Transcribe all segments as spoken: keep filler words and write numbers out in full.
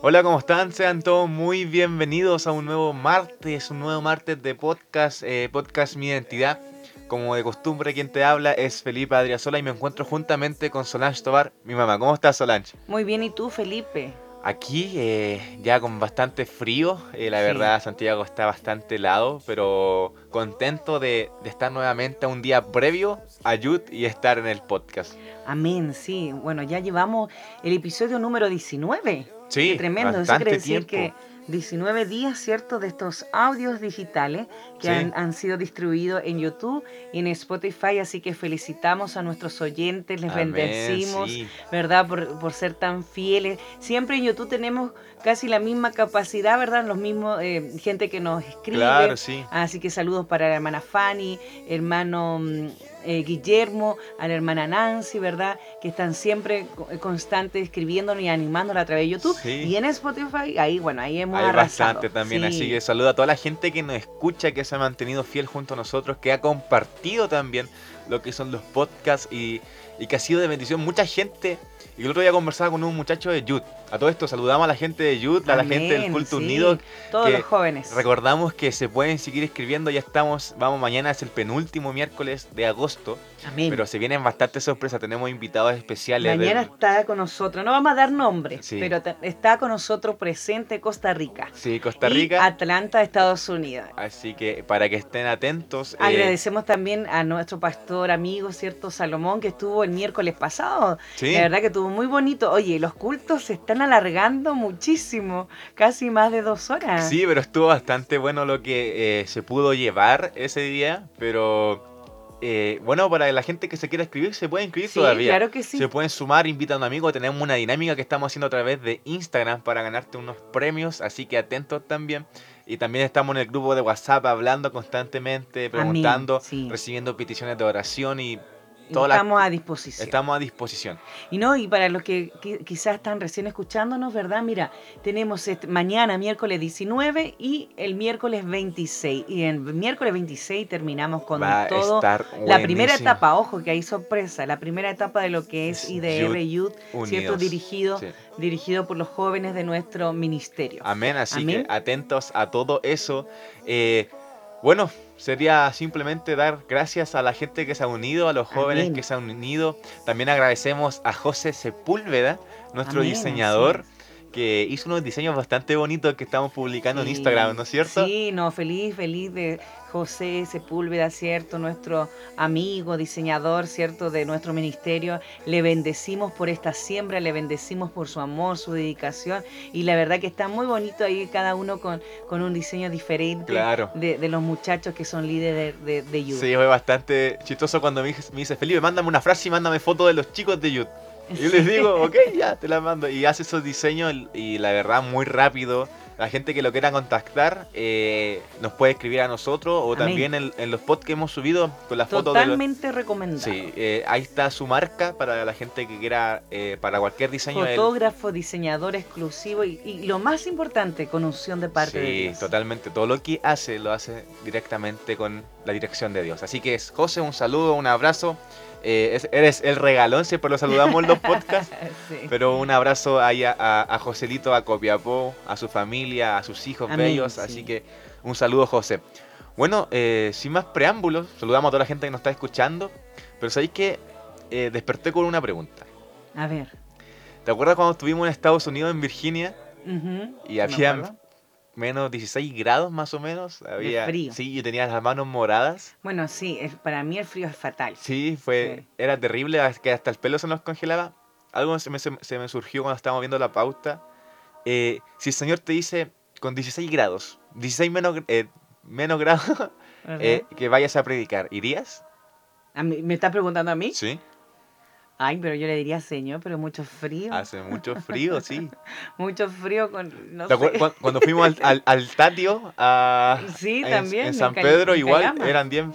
Hola, ¿cómo están? Sean todos muy bienvenidos a un nuevo martes, un nuevo martes de podcast, eh, podcast Mi Identidad. Como de costumbre, quien te habla es Felipe Adriasola y me encuentro juntamente con Solange Tobar, mi mamá. ¿Cómo estás, Solange? Muy bien, ¿y tú, Felipe? Aquí eh, ya con bastante frío, eh, la sí. verdad Santiago está bastante helado, pero contento de, de estar nuevamente a un día previo a Yut y estar en el podcast. Amén, sí. Bueno, ya llevamos el episodio número diecinueve. Sí, qué tremendo. Eso quiere decir tiempo. que diecinueve días, ¿cierto?, de estos audios digitales que sí. han, han sido distribuidos en YouTube y en Spotify. Así que felicitamos a nuestros oyentes, les Amén, bendecimos, sí. ¿verdad?, por, por ser tan fieles. Siempre en YouTube tenemos casi la misma capacidad, ¿verdad?, los mismos, eh, gente que nos escribe. Claro, sí. Así que saludos para la hermana Fanny, hermano... Eh, Guillermo, a la hermana Nancy, ¿verdad? Que están siempre constantes escribiéndonos y animándonos a través de YouTube. Sí. Y en Spotify, ahí, bueno, ahí hemos Hay arrasado. Bastante también, sí. Así que saluda a toda la gente que nos escucha, que se ha mantenido fiel junto a nosotros, que ha compartido también lo que son los podcasts y, y que ha sido de bendición. Mucha gente, y el otro día conversaba con un muchacho de Yut. A todo esto saludamos a la gente de Yut, a la gente del Culto sí. Unido. Todos los jóvenes. Recordamos que se pueden seguir escribiendo, ya estamos, vamos, mañana es el penúltimo miércoles de agosto. Amén. Pero se vienen bastantes sorpresas, tenemos invitados especiales. Mañana de... está con nosotros, no vamos a dar nombres, sí. pero t- está con nosotros presente Costa Rica. Sí, Costa Rica. Y Atlanta, Estados Unidos. Así que para que estén atentos. Agradecemos eh... también a nuestro pastor amigo, ¿cierto?, Salomón, que estuvo el miércoles pasado. Sí. La verdad que estuvo muy bonito. Oye, los cultos se están alargando muchísimo, casi más de dos horas. Sí, pero estuvo bastante bueno lo que eh, se pudo llevar ese día, pero... Eh, bueno, para la gente que se quiera inscribir, se puede inscribir sí, todavía. Claro que sí. Se pueden sumar, invita a un amigo. Tenemos una dinámica que estamos haciendo a través de Instagram para ganarte unos premios, así que atentos también. Y también estamos en el grupo de WhatsApp hablando constantemente, preguntando, Amén, sí. recibiendo peticiones de oración y... Estamos la... a disposición. Estamos a disposición. Y no, y para los que qui- quizás están recién escuchándonos, ¿verdad? Mira, tenemos este, mañana miércoles diecinueve y el miércoles veintiséis. Y el miércoles veintiséis terminamos con Va todo. La buenísimo. Primera etapa, ojo, que hay sorpresa. La primera etapa de lo que es, es I D R Youth, Unidos. ¿Cierto? Dirigido, sí. dirigido por los jóvenes de nuestro ministerio. Amén, así Amén. Que atentos a todo eso. Eh, bueno... Sería simplemente dar gracias a la gente que se ha unido, a los jóvenes Amén. Que se han unido. También agradecemos a José Sepúlveda, nuestro Amén, diseñador, sí. que hizo unos diseños bastante bonitos que estamos publicando sí. en Instagram, ¿no es cierto? Sí, no, feliz, feliz de José Sepúlveda, ¿cierto? Nuestro amigo, diseñador, ¿cierto? De nuestro ministerio. Le bendecimos por esta siembra, le bendecimos por su amor, su dedicación. Y la verdad que está muy bonito ahí cada uno con, con un diseño diferente claro. de, de los muchachos que son líderes de, de, de Yut. Sí, fue bastante chistoso cuando me, me dice, Felipe, mándame una frase y mándame fotos de los chicos de Yut. Y yo sí. les digo, ok, ya, te la mando. Y hace esos diseños y la verdad muy rápido. La gente que lo quiera contactar eh, nos puede escribir a nosotros o Amén. También en, en los pods que hemos subido con las fotos. Totalmente los... recomendado. Sí, eh, ahí está su marca para la gente que quiera, eh, para cualquier diseño. Fotógrafo, del... diseñador exclusivo y, y lo más importante, con unción de parte sí, de Dios. Sí, totalmente. Todo lo que hace, lo hace directamente con la dirección de Dios. Así que, José, un saludo, un abrazo. Eh, eres el regalón, siempre lo saludamos en los podcasts, sí. pero un abrazo ahí a, a, a Joselito, a Copiapó, a su familia, a sus hijos Amén, bellos, sí. así que un saludo, José. Bueno, eh, sin más preámbulos, saludamos a toda la gente que nos está escuchando, pero sabéis que eh, desperté con una pregunta. A ver. ¿Te acuerdas cuando estuvimos en Estados Unidos, en Virginia? Uh-huh, y había... No menos dieciséis grados más o menos. Había frío. Sí, yo tenía las manos moradas. Bueno, sí, para mí el frío es fatal. Sí, fue sí. era terrible, que hasta el pelo se nos congelaba. Algo se me, se me surgió cuando estábamos viendo la pauta. Eh, si el Señor te dice con dieciséis grados, dieciséis menos, eh, menos grados, eh, que vayas a predicar, ¿irías? ¿A mí, ¿Me estás preguntando a mí? Sí. Ay, pero yo le diría, señor, pero mucho frío. Hace mucho frío, sí. mucho frío con... No sé. cu- cuando fuimos al, al, al Tatio, a, sí, a, también, en, en San Cal- Pedro, en igual, eran diez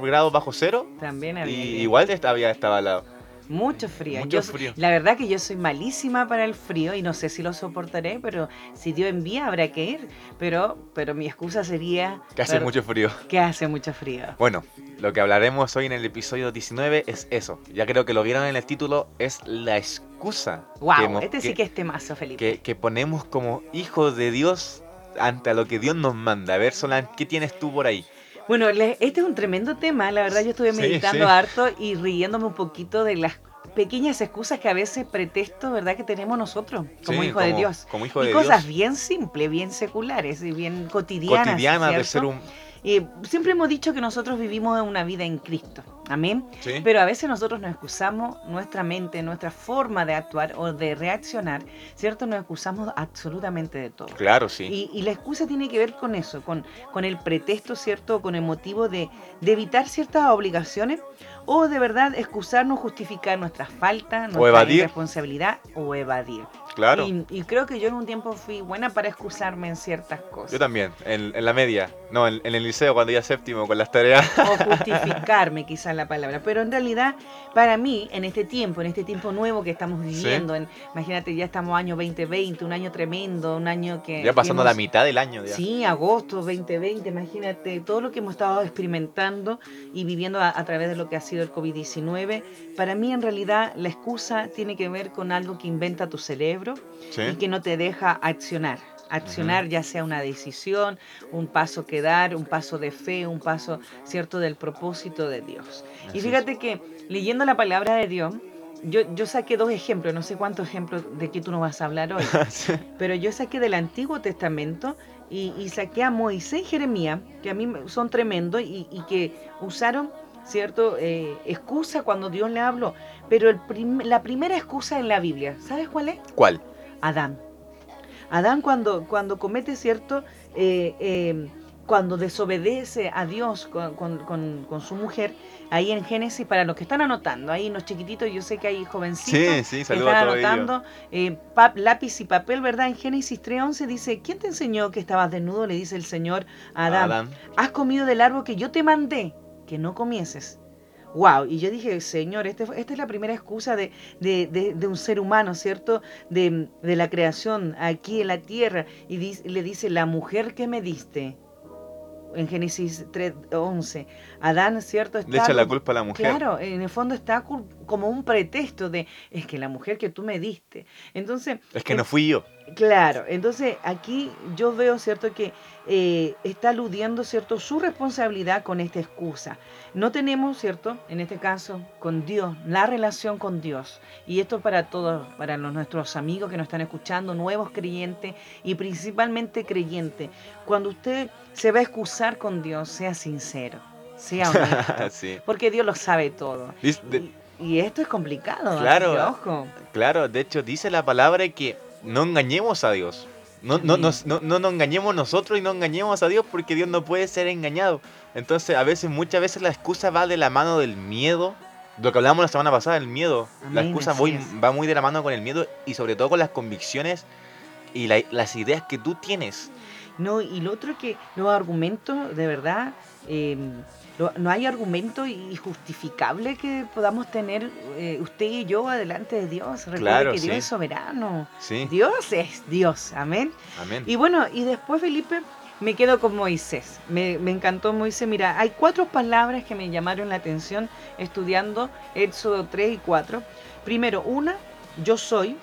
grados bajo cero. También había. Y, igual estaba, ya estaba al lado. Mucho frío. Mucho yo, frío. La verdad que yo soy malísima para el frío y no sé si lo soportaré, pero si Dios envía habrá que ir. Pero, pero mi excusa sería... Que hace pero, mucho frío. Que hace mucho frío. Bueno, lo que hablaremos hoy en el episodio diecinueve es eso. Ya creo que lo vieron en el título, es la excusa. Wow, que hemos, este que, sí que es temazo, Felipe. Que, que ponemos como hijos de Dios ante a lo que Dios nos manda. A ver, Solange, ¿qué tienes tú por ahí? Bueno, este es un tremendo tema, la verdad yo estuve meditando sí, sí. harto y riéndome un poquito de las pequeñas excusas que a veces pretexto, ¿verdad?, que tenemos nosotros como sí, hijo como, de Dios. Como hijo de Dios. Y cosas bien simples, bien seculares y bien cotidianas. Cotidianas de ser un... Eh, siempre hemos dicho que nosotros vivimos una vida en Cristo, amén, sí. Pero a veces nosotros nos excusamos, nuestra mente, nuestra forma de actuar o de reaccionar, ¿cierto? Nos excusamos absolutamente de todo. Claro, sí. Y, y la excusa tiene que ver con eso, con, con el pretexto, ¿cierto? Con el motivo de, de evitar ciertas obligaciones o de verdad excusarnos, justificar nuestras faltas, nuestra irresponsabilidad o evadir. Claro. Y, y creo que yo en un tiempo fui buena para excusarme en ciertas cosas. Yo también, en, en la media, no, en, en el liceo cuando iba séptimo con las tareas. O justificarme quizás la palabra, pero en realidad para mí en este tiempo, en este tiempo nuevo que estamos viviendo, ¿sí? en, imagínate ya estamos año veinte veinte, un año tremendo, un año que... Ya pasando que hemos, la mitad del año. Ya. Sí, agosto veinte veinte, imagínate todo lo que hemos estado experimentando y viviendo a, a través de lo que ha sido el covid diecinueve. Para mí en realidad la excusa tiene que ver con algo que inventa tu cerebro. Sí. Y que no te deja accionar, accionar uh-huh. ya sea una decisión, un paso que dar, un paso de fe, un paso, ¿cierto?, del propósito de Dios. Así y fíjate es. que leyendo la palabra de Dios, yo, yo saqué dos ejemplos, no sé cuántos ejemplos de qué tú nos vas a hablar hoy, sí. pero yo saqué del Antiguo Testamento y, y saqué a Moisés y Jeremías, que a mí son tremendos y, y que usaron... ¿Cierto? Eh, excusa cuando Dios le habló. Pero el prim- la primera excusa en la Biblia, ¿sabes cuál es? ¿Cuál? Adán. Adán cuando, cuando comete, ¿cierto? Eh, eh, cuando desobedece a Dios con, con, con, con su mujer, ahí en Génesis, para los que están anotando, ahí los chiquititos, yo sé que hay jovencitos sí, sí, que están anotando, eh, pap, lápiz y papel, ¿verdad? En Génesis tres once dice, ¿quién te enseñó que estabas desnudo? Le dice el Señor a Adán. Adán. Has comido del árbol que yo te mandé. Que no comieses. Wow, y yo dije, Señor, este, esta es la primera excusa de, de, de, de un ser humano, ¿cierto? De, de la creación aquí en la tierra. Y di, le dice, la mujer que me diste, en Génesis tres once, Adán, ¿cierto? Está, le echa la culpa a la mujer. Claro, en el fondo está como un pretexto de, es que la mujer que tú me diste. Entonces... Es que es, no fui yo. Claro, entonces aquí yo veo, ¿cierto?, que eh, está aludiendo, ¿cierto?, su responsabilidad con esta excusa. No tenemos, ¿cierto?, en este caso, con Dios, la relación con Dios. Y esto para todos, para los, nuestros amigos que nos están escuchando, nuevos creyentes y principalmente creyentes. Cuando usted se va a excusar con Dios, sea sincero, sea honesto, sí. porque Dios lo sabe todo. Y, y esto es complicado, claro, ¿no? Ojo. Claro, de hecho, dice la palabra que... No engañemos a Dios, no, no, nos, no, no nos engañemos nosotros y no engañemos a Dios porque Dios no puede ser engañado. Entonces a veces, muchas veces la excusa va de la mano del miedo, lo que hablábamos la semana pasada, el miedo. Amén, la excusa voy, va muy de la mano con el miedo y sobre todo con las convicciones y la, las ideas que tú tienes. No, y lo otro que los argumentos, de verdad, eh, lo, no hay argumento y justificable que podamos tener eh, usted y yo adelante de Dios. Recuerde claro, que Dios sí. es soberano. Sí. Dios es Dios. Amén. Amén. Y bueno, y después, Felipe, me quedo con Moisés. Me, me encantó Moisés. Mira, hay cuatro palabras que me llamaron la atención estudiando Éxodo tres y cuatro. Primero, una, yo soy.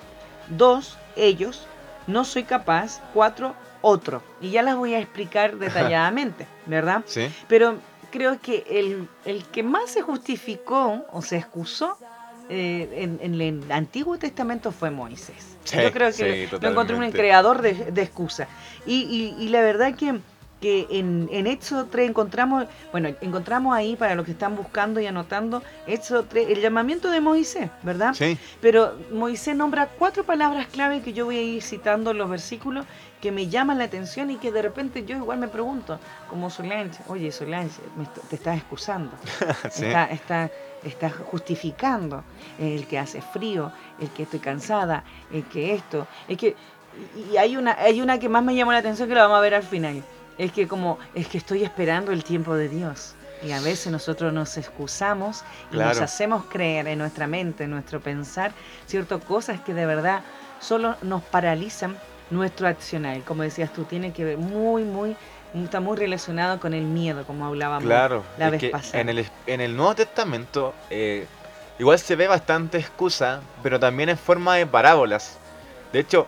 Dos, ellos. No soy capaz. Cuatro, otro. Y ya las voy a explicar detalladamente, ¿verdad? Sí. Pero creo que el, el que más se justificó o se excusó eh, en, en el Antiguo Testamento fue Moisés. Sí, yo creo que sí, lo, lo encontré un creador de, de excusas. Y, y, y la verdad que, que en, en Éxodo tres encontramos, bueno, encontramos ahí para los que están buscando y anotando, Éxodo tres, el llamamiento de Moisés, ¿verdad? Sí. Pero Moisés nombra cuatro palabras clave que yo voy a ir citando en los versículos que me llaman la atención y que de repente yo igual me pregunto, como Solange, oye Solange, me est- te estás excusando, sí. estás está, está justificando el que hace frío, el que estoy cansada, el que esto, es que y hay una, hay una que más me llamó la atención que la vamos a ver al final, es que como es que estoy esperando el tiempo de Dios. Y a veces nosotros nos excusamos y claro. nos hacemos creer en nuestra mente, en nuestro pensar, ciertas cosas que de verdad solo nos paralizan nuestro accionar. Como decías tú, tiene que ver muy, muy, está muy relacionado con el miedo, como hablábamos claro, la vez pasada. En el, en el Nuevo Testamento eh, igual se ve bastante excusa, pero también en forma de parábolas. De hecho,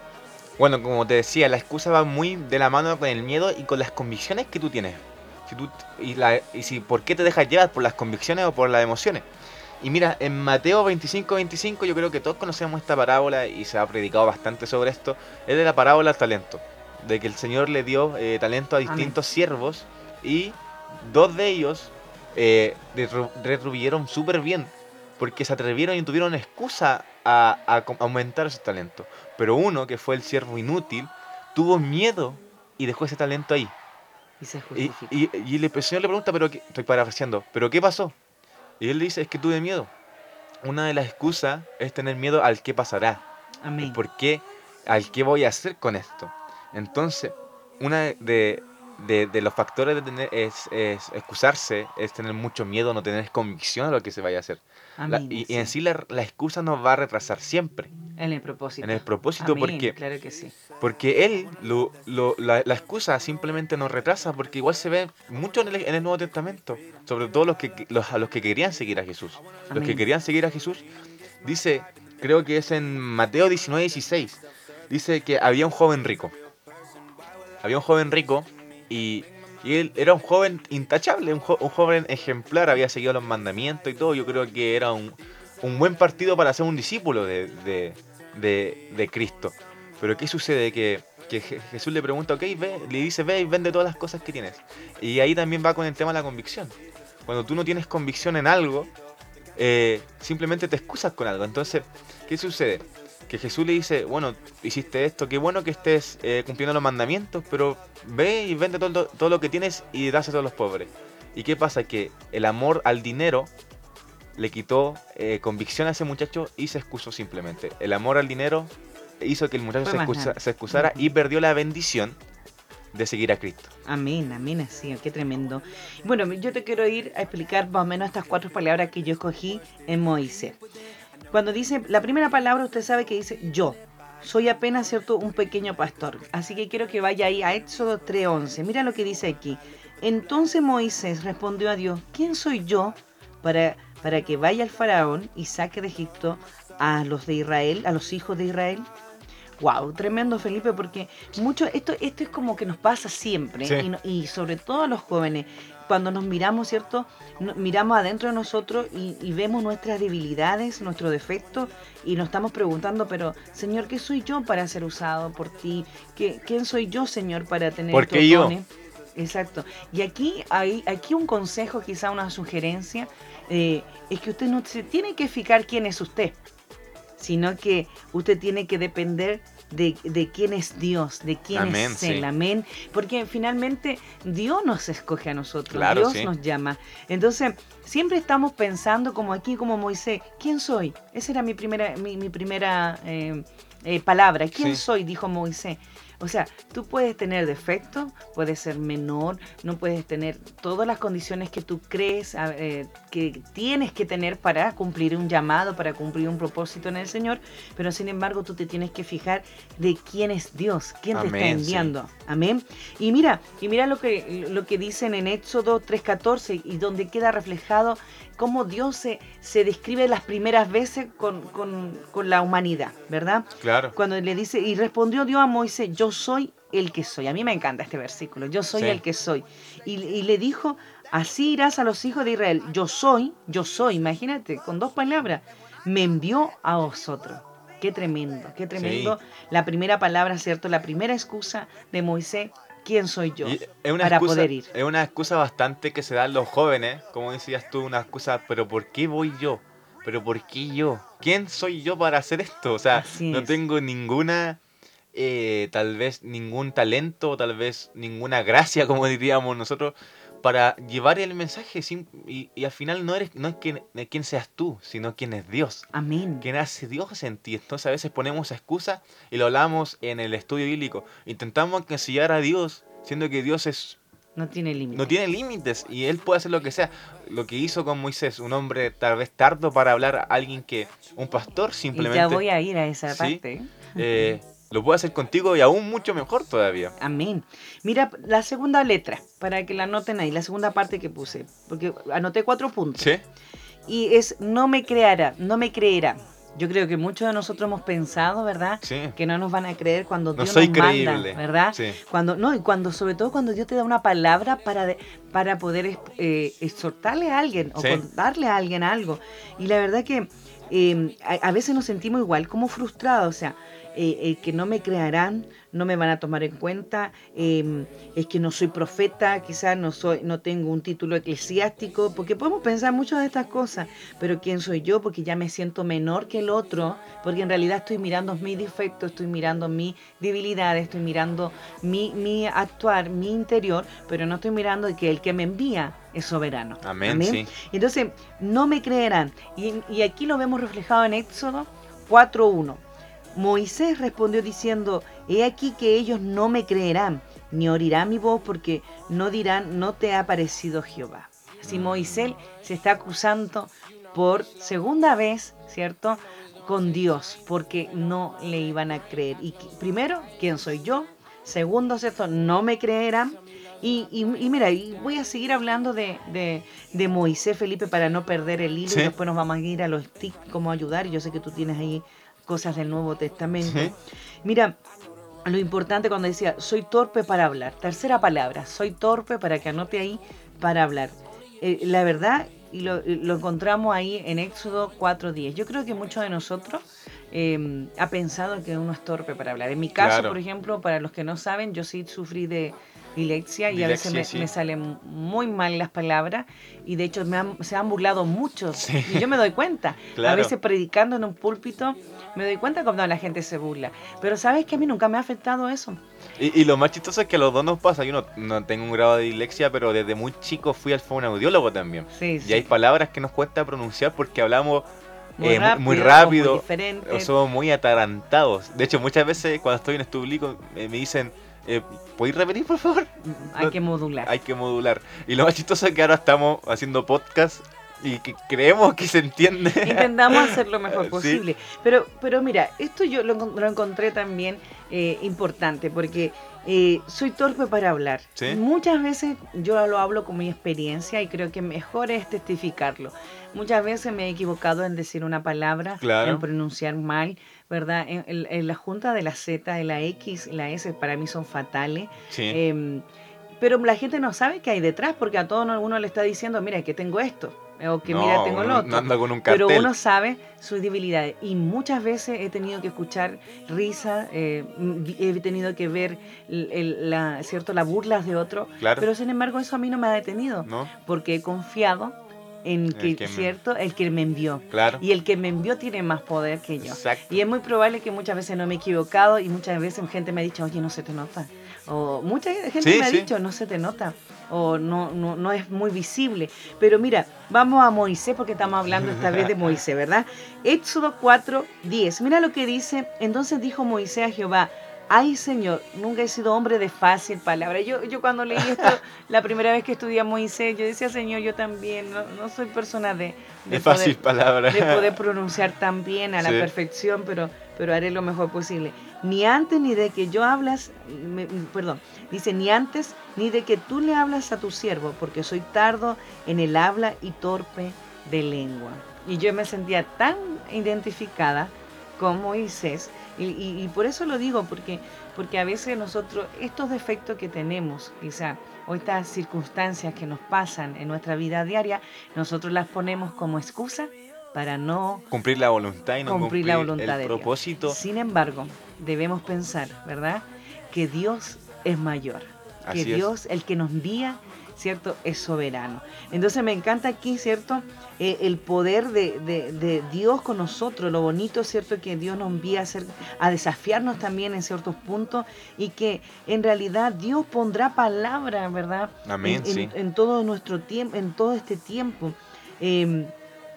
bueno, como te decía, la excusa va muy de la mano con el miedo y con las convicciones que tú tienes. Si tú, y, la, y si por qué te dejas llevar, por las convicciones o por las emociones. Y mira, en Mateo veinticinco veinticinco, yo creo que todos conocemos esta parábola y se ha predicado bastante sobre esto. Es de la parábola del talento, de que el Señor le dio eh, talento a distintos Amén. siervos, y dos de ellos eh, retribuyeron súper bien porque se atrevieron y tuvieron excusa a, a, a aumentar sus talentos. Pero uno, que fue el siervo inútil, tuvo miedo y dejó ese talento ahí. Y se justifica. Y, y, y el Señor le pregunta, pero qué, estoy parafraseando, ¿pero qué pasó? Y él le dice, es que tuve miedo. Una de las excusas es tener miedo al qué pasará. Amén. ¿Por qué? ¿Al qué voy a hacer con esto? Entonces, uno de, de, de los factores de tener es, es excusarse, es tener mucho miedo, no tener convicción de lo que se vaya a hacer. La, y, sí. y en sí la, la excusa nos va a retrasar siempre. En el propósito. En el propósito, Amén, porque, claro que sí. porque él, lo, lo, la, la excusa simplemente nos retrasa, porque igual se ve mucho en el, en el Nuevo Testamento, sobre todo los que, los, a los que querían seguir a Jesús. Amén. Los que querían seguir a Jesús, dice, creo que es en Mateo diecinueve dieciséis, dice que había un joven rico. Había un joven rico y, y él era un joven intachable, un, jo, un joven ejemplar, había seguido los mandamientos y todo. Yo creo que era un, un buen partido para ser un discípulo de, de, de, de Cristo. Pero ¿qué sucede? Que, que Jesús le pregunta, ok, ve, le dice, ve y vende todas las cosas que tienes. Y ahí también va con el tema de la convicción. Cuando tú no tienes convicción en algo, eh, simplemente te excusas con algo. Entonces, ¿qué sucede? Que Jesús le dice, bueno, hiciste esto, qué bueno que estés eh, cumpliendo los mandamientos, pero ve y vende todo, todo lo que tienes y das a todos los pobres. ¿Y qué pasa? Que el amor al dinero le quitó eh, convicción a ese muchacho y se excusó simplemente. El amor al dinero hizo que el muchacho se, excusa, se excusara y perdió la bendición de seguir a Cristo. Amén, amén, así, qué tremendo. Bueno, yo te quiero ir a explicar más o menos estas cuatro palabras que yo escogí en Moisés. Cuando dice, la primera palabra usted sabe que dice yo, soy apenas, ¿cierto?, un pequeño pastor. Así que quiero que vaya ahí a Éxodo tres once. Mira lo que dice aquí. Entonces Moisés respondió a Dios, ¿quién soy yo para, para que vaya al faraón y saque de Egipto a los de Israel, a los hijos de Israel? Wow, tremendo, Felipe, porque mucho esto esto es como que nos pasa siempre, sí. y, y sobre todo a los jóvenes. Cuando nos miramos, ¿cierto? Miramos adentro de nosotros y, y vemos nuestras debilidades, nuestros defectos, y nos estamos preguntando, pero Señor, ¿qué soy yo para ser usado por ti? ¿Qué, ¿Quién soy yo, Señor, para tener ¿Por qué yo? dones? Exacto. Y aquí hay aquí un consejo, quizá una sugerencia, eh, es que usted no se tiene que fijar quién es usted, sino que usted tiene que depender De, de quién es Dios, de quién amén, es Él, sí. amén, porque finalmente Dios nos escoge a nosotros, claro, Dios sí. nos llama. Entonces, siempre estamos pensando como aquí, como Moisés, ¿quién soy? Esa era mi primera, mi, mi primera eh, eh, palabra, ¿quién sí. soy? Dijo Moisés. O sea, tú puedes tener defectos, puedes ser menor, no puedes tener todas las condiciones que tú crees eh, que tienes que tener para cumplir un llamado, para cumplir un propósito en el Señor, pero sin embargo tú te tienes que fijar de quién es Dios, quién Amén, te está enviando. Sí. Amén. Y mira, y mira lo que, lo que dicen en Éxodo tres catorce, y donde queda reflejado cómo Dios se, se describe las primeras veces con, con, con la humanidad, ¿verdad? Claro. Cuando le dice, y respondió Dios a Moisés, yo soy el que soy. A mí me encanta este versículo, yo soy sí. el que soy. Y, y le dijo, así irás a los hijos de Israel, yo soy, yo soy, imagínate, con dos palabras, me envió a vosotros. Qué tremendo, qué tremendo. Sí. La primera palabra, ¿cierto? La primera excusa de Moisés, ¿quién soy yo? Es una para excusa, poder ir. Es una excusa bastante que se dan los jóvenes, como decías tú, una excusa, pero ¿por qué voy yo? ¿Pero por qué yo? ¿Quién soy yo para hacer esto? O sea, no tengo ninguna... Eh, tal vez ningún talento, tal vez ninguna gracia, como diríamos nosotros, para llevar el mensaje sin, y, y al final no eres no es quien, quien seas tú, sino quien es Dios. Amén. Quien hace Dios en ti. Entonces a veces ponemos excusas y lo hablamos en el estudio bíblico. Intentamos encasillar a Dios, siendo que Dios es No tiene límites. No tiene límites y él puede hacer lo que sea. Lo que hizo con Moisés, un hombre tal vez tardo para hablar a alguien que... Un pastor simplemente... Y ya voy a ir a esa parte. ¿Sí? Eh, lo puede hacer contigo y aún mucho mejor todavía. Amén. Mira, la segunda letra, para que la anoten ahí, la segunda parte que puse. Porque anoté cuatro puntos. Sí. Y es no me creará, no me creerá. Yo creo que muchos de nosotros hemos pensado, ¿verdad? Sí. Que no nos van a creer cuando Dios no soy nos manda, creíble. ¿Verdad? Sí. Cuando no y cuando sobre todo cuando Dios te da una palabra para de, para poder eh, exhortarle a alguien o sí. contarle a alguien algo. Y la verdad que eh, a, a veces nos sentimos igual como frustrados, o sea, eh, eh, que no me crearán, no me van a tomar en cuenta, eh, es que no soy profeta, quizás no soy, no tengo un título eclesiástico, porque podemos pensar muchas de estas cosas, pero ¿quién soy yo? Porque ya me siento menor que el otro, porque en realidad estoy mirando mis defectos, estoy mirando mis debilidades, estoy mirando mi, mi actuar, mi interior, pero no estoy mirando que el que me envía es soberano. Amén, ¿Amén? Sí. Entonces, no me creerán. Y, y aquí lo vemos reflejado en Éxodo cuatro uno. Moisés respondió diciendo: he aquí que ellos no me creerán, ni oirán mi voz, porque no dirán, no te ha parecido Jehová. Así Moisés se está acusando por segunda vez, ¿cierto?, con Dios, porque no le iban a creer. Y primero, ¿quién soy yo? Segundo, ¿cierto?, no me creerán. Y, y, y mira, y voy a seguir hablando de, de, de Moisés, Felipe, para no perder el hilo. ¿Sí? Y después nos vamos a ir a los tips, cómo ayudar. Yo sé que tú tienes ahí cosas del Nuevo Testamento. ¿Sí? Mira, lo importante cuando decía, soy torpe para hablar. Tercera palabra, soy torpe, para que anote ahí, para hablar. Eh, la verdad, y lo, lo encontramos ahí en Éxodo cuatro diez. Yo creo que muchos de nosotros eh, ha pensado que uno es torpe para hablar. En mi caso, claro. Por ejemplo, para los que no saben, yo sí sufrí de dilexia y dilexia, a veces me, sí. me salen muy mal las palabras y de hecho me han, se han burlado muchos. Sí. Y yo me doy cuenta. Claro. A veces predicando en un púlpito me doy cuenta cuando la gente se burla. Pero sabes que a mí nunca me ha afectado eso. Y, y lo más chistoso es que a los dos nos pasa. Yo no, no tengo un grado de dilexia, pero desde muy chico fui al fonoaudiólogo también. Sí, sí. Y hay palabras que nos cuesta pronunciar porque hablamos muy eh, rápido, muy rápido o, muy diferente. O somos muy atarantados. De hecho, muchas veces cuando estoy en estublico eh, me dicen... Eh, ¿podéis repetir, por favor? Hay que modular. Hay que modular. Y lo más chistoso es que ahora estamos haciendo podcast y que creemos que se entiende. Intentamos hacer lo mejor posible. Sí. Pero, pero mira, esto yo lo, lo encontré también eh, importante porque eh, soy torpe para hablar. ¿Sí? Muchas veces yo lo hablo con mi experiencia y creo que mejor es testificarlo. Muchas veces me he equivocado en decir una palabra, claro. En pronunciar mal, ¿verdad? En, en, en la junta de la Z, de la X, la S, para mí son fatales. Sí. Eh, pero la gente no sabe qué hay detrás, porque a todo uno le está diciendo, mira, que tengo esto, o que no, mira, tengo lo otro. No anda con un cartel. Pero uno sabe sus debilidades. Y muchas veces he tenido que escuchar risa, eh, he tenido que ver el, el, la, ¿cierto? Las burlas de otro. Claro. Pero sin embargo, eso a mí no me ha detenido, ¿no? Porque he confiado en que, el que cierto, me... el que me envió. Claro. Y el que me envió tiene más poder que yo. Exacto. Y es muy probable que muchas veces no me he equivocado y muchas veces gente me ha dicho, oye, no se te nota. O mucha gente sí, me ha sí. dicho, no se te nota. O no, no, no es muy visible. Pero mira, vamos a Moisés porque estamos hablando esta vez de Moisés, ¿verdad? Éxodo cuatro diez. Mira lo que dice. Entonces dijo Moisés a Jehová, ay, Señor, nunca he sido hombre de fácil palabra. Yo, yo cuando leí esto, la primera vez que estudié a Moisés, yo decía, Señor, yo también, no, no soy persona de, de, de fácil poder, palabra. De poder pronunciar tan bien a la sí. perfección, pero, pero haré lo mejor posible. Ni antes ni de que yo hablas, me, perdón, dice, ni antes ni de que tú le hablas a tu siervo, porque soy tardo en el habla y torpe de lengua. Y yo me sentía tan identificada con Moisés, Y, y, y por eso lo digo, porque, porque a veces nosotros, estos defectos que tenemos, quizá, o estas circunstancias que nos pasan en nuestra vida diaria, nosotros las ponemos como excusa para no cumplir la voluntad y no cumplir, cumplir la voluntad el propósito. Sin embargo, debemos pensar, ¿verdad?, que Dios es mayor, que Dios, el que nos guía, ¿cierto?, es soberano. Entonces me encanta aquí, ¿cierto?, eh, el poder de, de, de Dios con nosotros, lo bonito, ¿cierto?, que Dios nos envía a, hacer, a desafiarnos también en ciertos puntos y que en realidad Dios pondrá palabra, ¿verdad? Amén, en, sí. en, en todo nuestro tiempo, en todo este tiempo. Eh,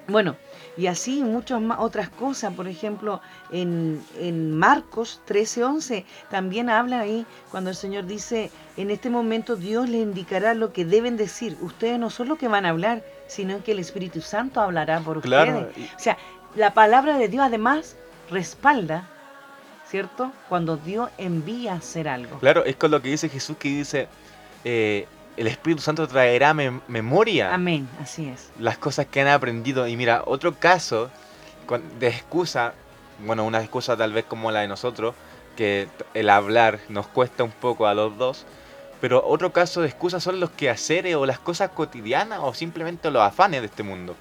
Bueno, y así muchas más otras cosas, por ejemplo, en, en Marcos trece once también habla ahí cuando el Señor dice, en este momento Dios les indicará lo que deben decir. Ustedes no son los que van a hablar, sino que el Espíritu Santo hablará por claro. ustedes. O sea, la palabra de Dios además respalda, ¿cierto? Cuando Dios envía a hacer algo. Claro, es con lo que dice Jesús, que dice... Eh, el Espíritu Santo traerá mem- memoria. Amén, así es. Las cosas que han aprendido. Y mira, otro caso de excusa, bueno, una excusa tal vez como la de nosotros, que el hablar nos cuesta un poco a los dos, pero otro caso de excusa son los quehaceres o las cosas cotidianas o simplemente los afanes de este mundo.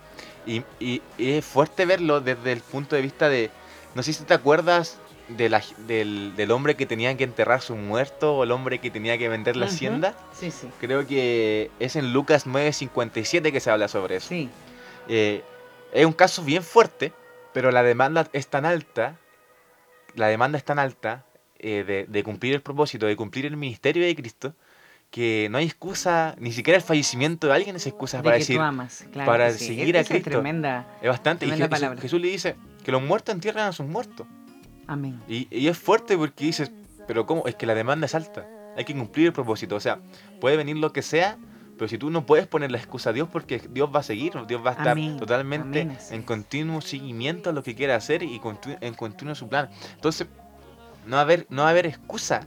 Y, y, y es fuerte verlo desde el punto de vista de, no sé si te acuerdas, De la, del, del hombre que tenía que enterrar su muerto, o el hombre que tenía que vender la uh-huh. hacienda. Sí, sí. Creo que es en Lucas nueve cincuenta y siete que se habla sobre eso. Sí. Eh, es un caso bien fuerte, pero la demanda es tan alta, la demanda es tan alta eh, de, de cumplir el propósito, de cumplir el ministerio de Cristo, que no hay excusa, ni siquiera el fallecimiento de alguien es excusa de para decir, amas, claro para sí. seguir es, a Cristo. Es tremenda. Es bastante. Tremenda y Jesús, palabra. Jesús le dice que los muertos entierran a sus muertos. Amén. Y, y es fuerte porque dices, pero ¿cómo? Es que la demanda es alta, hay que cumplir el propósito, o sea, puede venir lo que sea, pero si tú no puedes poner la excusa a Dios, porque Dios va a seguir, Dios va a estar Amén. Totalmente Amén. En continuo seguimiento a lo que quiere hacer y continu- en continuo su plan. Entonces, no va a haber, no va a haber excusa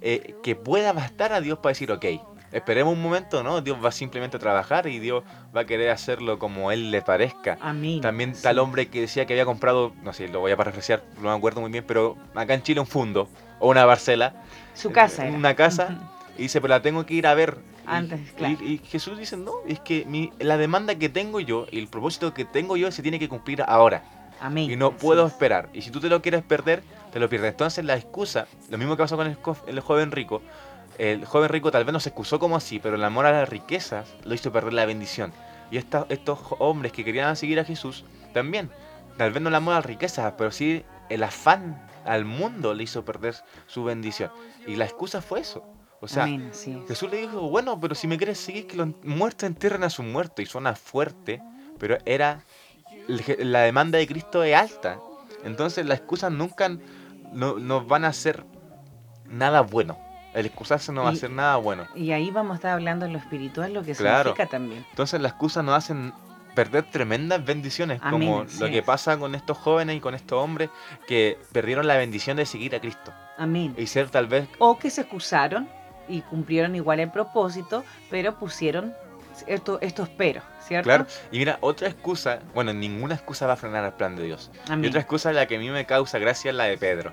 eh, que pueda bastar a Dios para decir, ok, esperemos un momento, ¿no? Dios va simplemente a trabajar y Dios va a querer hacerlo como Él le parezca. Amén. También tal hombre que decía que había comprado, no sé, lo voy a parafrasear, no me acuerdo muy bien, pero acá en Chile un fundo o una parcela. Su casa era. Una casa. Y dice, pero la tengo que ir a ver. Antes, y, claro. Y, y Jesús dice, no, es que mi, la demanda que tengo yo y el propósito que tengo yo se tiene que cumplir ahora. Amén. Y no puedo sí. esperar. Y si tú te lo quieres perder, te lo pierdes. Entonces la excusa, lo mismo que pasó con el, el joven rico, el joven rico tal vez no se excusó como así, pero el amor a las riquezas lo hizo perder la bendición. Y esta, estos hombres que querían seguir a Jesús también, tal vez no el amor a las riquezas, pero sí el afán al mundo le hizo perder su bendición. Y la excusa fue eso. O sea, Amén, sí. Jesús le dijo, bueno, pero si me quieres seguir, que los muertos entierren a su muerto. Y suena fuerte, pero era la demanda de Cristo es alta. Entonces las excusas nunca no, nos van a hacer nada bueno. El excusarse no va y, a hacer nada bueno. Y ahí vamos a estar hablando en lo espiritual, lo que claro. significa también. Entonces las excusas nos hacen perder tremendas bendiciones, Amén, como sí lo es. Que pasa con estos jóvenes y con estos hombres que perdieron la bendición de seguir a Cristo. Amén. Y ser tal vez... O que se excusaron y cumplieron igual el propósito, pero pusieron estos estos peros, ¿cierto? Claro. Y mira, otra excusa, bueno, ninguna excusa va a frenar al plan de Dios. Amén. Y otra excusa, la que a mí me causa gracia, es la de Pedro.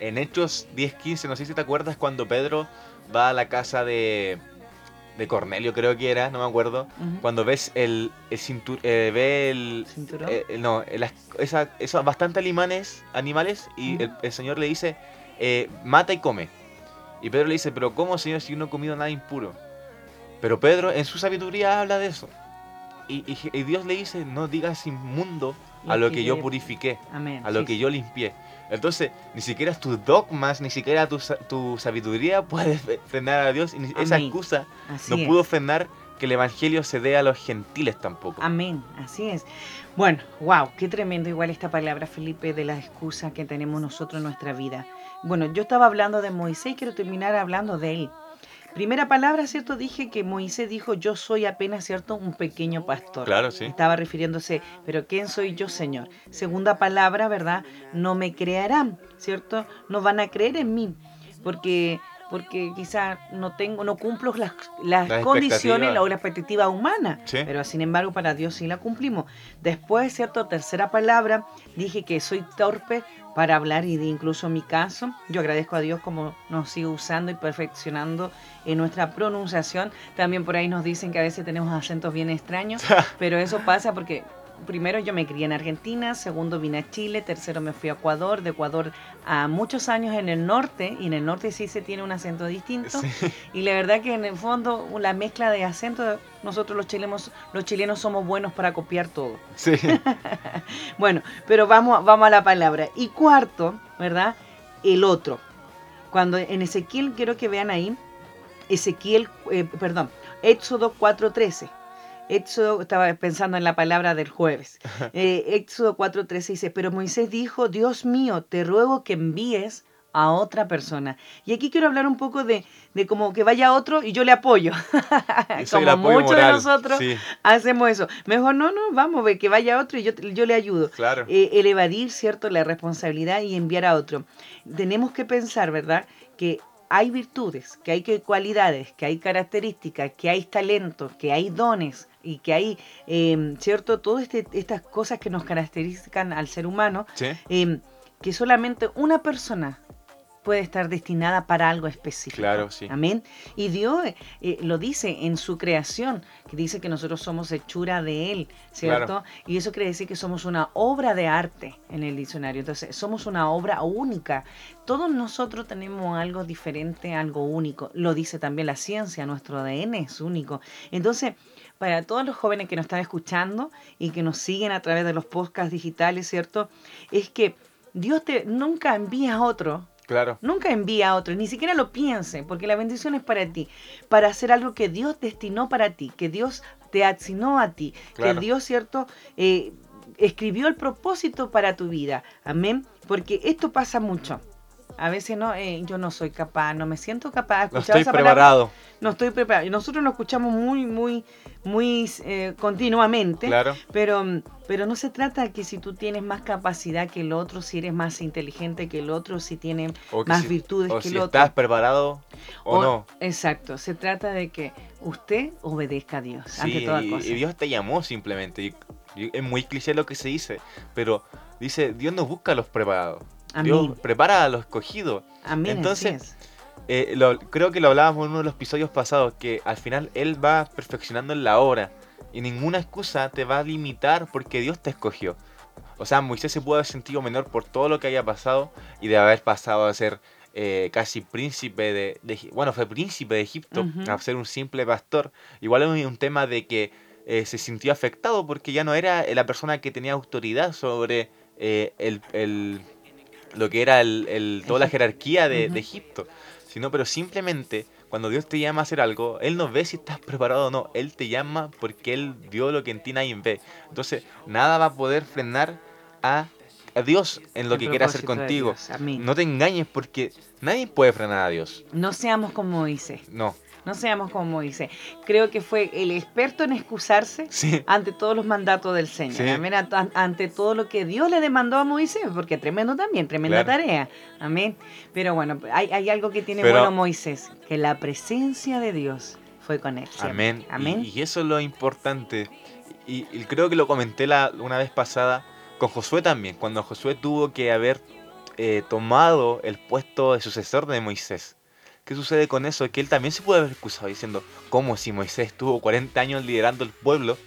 En Hechos diez quince, no sé si te acuerdas, cuando Pedro va a la casa de, de Cornelio, creo que era, no me acuerdo. Uh-huh. Cuando ves el, el cinturón, eh, ve el... ¿Cinturón? Eh, no, el, esa, esos bastantes animales, animales y uh-huh. el, el Señor le dice, eh, mata y come. Y Pedro le dice, pero ¿cómo, Señor, si yo no he comido nada impuro? Pero Pedro, en su sabiduría, habla de eso. Y, y, y Dios le dice, no digas inmundo a lo que yo purifiqué, Amén. A lo sí, que sí. yo limpié. Entonces, ni siquiera tus dogmas, ni siquiera tu, tu sabiduría puede frenar a Dios. Y esa excusa así no es. Pudo frenar que el Evangelio se dé a los gentiles tampoco. Amén, así es. Bueno, wow, qué tremendo igual esta palabra, Felipe, de las excusas que tenemos nosotros en nuestra vida. Bueno, yo estaba hablando de Moisés y quiero terminar hablando de él. Primera palabra, ¿cierto? Dije que Moisés dijo, yo soy apenas, ¿cierto? Un pequeño pastor. Claro, sí. Estaba refiriéndose, pero ¿quién soy yo, Señor? Segunda palabra, ¿verdad? No me creerán, ¿cierto? No van a creer en mí, porque, porque quizás no tengo, no cumplo las, las, las condiciones o la expectativa humana, sí. Pero sin embargo para Dios sí la cumplimos. Después, ¿cierto? Tercera palabra, dije que soy torpe para hablar y de incluso mi caso. Yo agradezco a Dios como nos sigue usando y perfeccionando en nuestra pronunciación. También por ahí nos dicen que a veces tenemos acentos bien extraños, pero eso pasa porque primero yo me crié en Argentina, segundo vine a Chile, tercero me fui a Ecuador, de Ecuador a muchos años en el norte, y en el norte sí se tiene un acento distinto, sí. Y la verdad que en el fondo la mezcla de acentos, nosotros los chilenos, los chilenos somos buenos para copiar todo. Sí. Bueno, pero vamos, vamos a la palabra. Y cuarto, ¿verdad? El otro. Cuando en Ezequiel, quiero que vean ahí, Ezequiel, eh, perdón, Éxodo cuatro trece. Éxodo, estaba pensando en la palabra del jueves, eh, Éxodo cuatro trece dice, pero Moisés dijo, Dios mío, te ruego que envíes a otra persona. Y aquí quiero hablar un poco de, de como que vaya otro y yo le apoyo. Como apoyo muchos moral. de nosotros sí. hacemos eso. Mejor no, no, vamos, que vaya otro y yo, yo le ayudo. Claro. Eh, el evadir, ¿cierto?, la responsabilidad y enviar a otro. Tenemos que pensar, ¿verdad?, que hay virtudes, que hay cualidades, que hay características, que hay talentos, que hay dones y que hay, eh, ¿cierto?, todas este, estas cosas que nos caracterizan al ser humano, ¿sí?, eh, que solamente una persona puede estar destinada para algo específico. Claro, sí. Amén. Y Dios eh, lo dice en su creación, que dice que nosotros somos hechura de Él, ¿cierto? Claro. Y eso quiere decir que somos una obra de arte en el diccionario. Entonces, somos una obra única. Todos nosotros tenemos algo diferente, algo único. Lo dice también la ciencia, nuestro A D N es único. Entonces, para todos los jóvenes que nos están escuchando y que nos siguen a través de los podcasts digitales, ¿cierto? Es que Dios te nunca envía a otro. Claro. Nunca envía a otros, ni siquiera lo piense, porque la bendición es para ti, para hacer algo que Dios destinó para ti, que Dios te asignó a ti, claro, que Dios, ¿cierto?, eh, escribió el propósito para tu vida. Amén. Porque esto pasa mucho. A veces no, eh, yo no soy capaz, no me siento capaz. No estoy preparado. Palabra? No estoy preparado. Nosotros lo escuchamos muy, muy, muy eh, continuamente. Claro. Pero, pero no se trata de que si tú tienes más capacidad que el otro, si eres más inteligente que el otro, si tienes más si, virtudes que si el otro. O si estás preparado o, o no. Exacto. Se trata de que usted obedezca a Dios, sí, ante toda y, cosa. Y Dios te llamó simplemente. Y, y es muy cliché lo que se dice, pero dice, Dios no busca a los preparados. Dios Amén. prepara a los escogidos. Amén. Entonces, eh, lo, creo que lo hablábamos en uno de los episodios pasados, que al final Él va perfeccionando la obra y ninguna excusa te va a limitar porque Dios te escogió. O sea, Moisés se pudo haber sentido menor por todo lo que haya pasado y de haber pasado a ser eh, casi príncipe de, de... Bueno, fue príncipe de Egipto, uh-huh, a ser un simple pastor. Igual es un tema de que eh, se sintió afectado porque ya no era la persona que tenía autoridad sobre eh, el... el lo que era el, el, toda la jerarquía de, uh-huh, de Egipto, sino pero simplemente cuando Dios te llama a hacer algo, Él no ve si estás preparado o no, Él te llama porque Él vio lo que en ti nadie ve. Entonces nada va a poder frenar a, a Dios en lo el que quiera hacer contigo. Dios, no te engañes porque nadie puede frenar a Dios. No seamos como Moisés. No. No seamos como Moisés. Creo que fue el experto en excusarse, sí, ante todos los mandatos del Señor. Sí. Amén. Ante todo lo que Dios le demandó a Moisés, porque tremendo también, tremenda, claro, tarea. Amén. Pero bueno, hay, hay algo que tiene Pero, bueno Moisés, que la presencia de Dios fue con él. Siempre. Amén. Amén. Y, y eso es lo importante. Y, y creo que lo comenté la, una vez pasada con Josué también, cuando Josué tuvo que haber eh, tomado el puesto de sucesor de Moisés. ¿Qué sucede con eso? Que él también se puede haber excusado diciendo, ¿cómo si Moisés estuvo cuarenta años liderando el pueblo?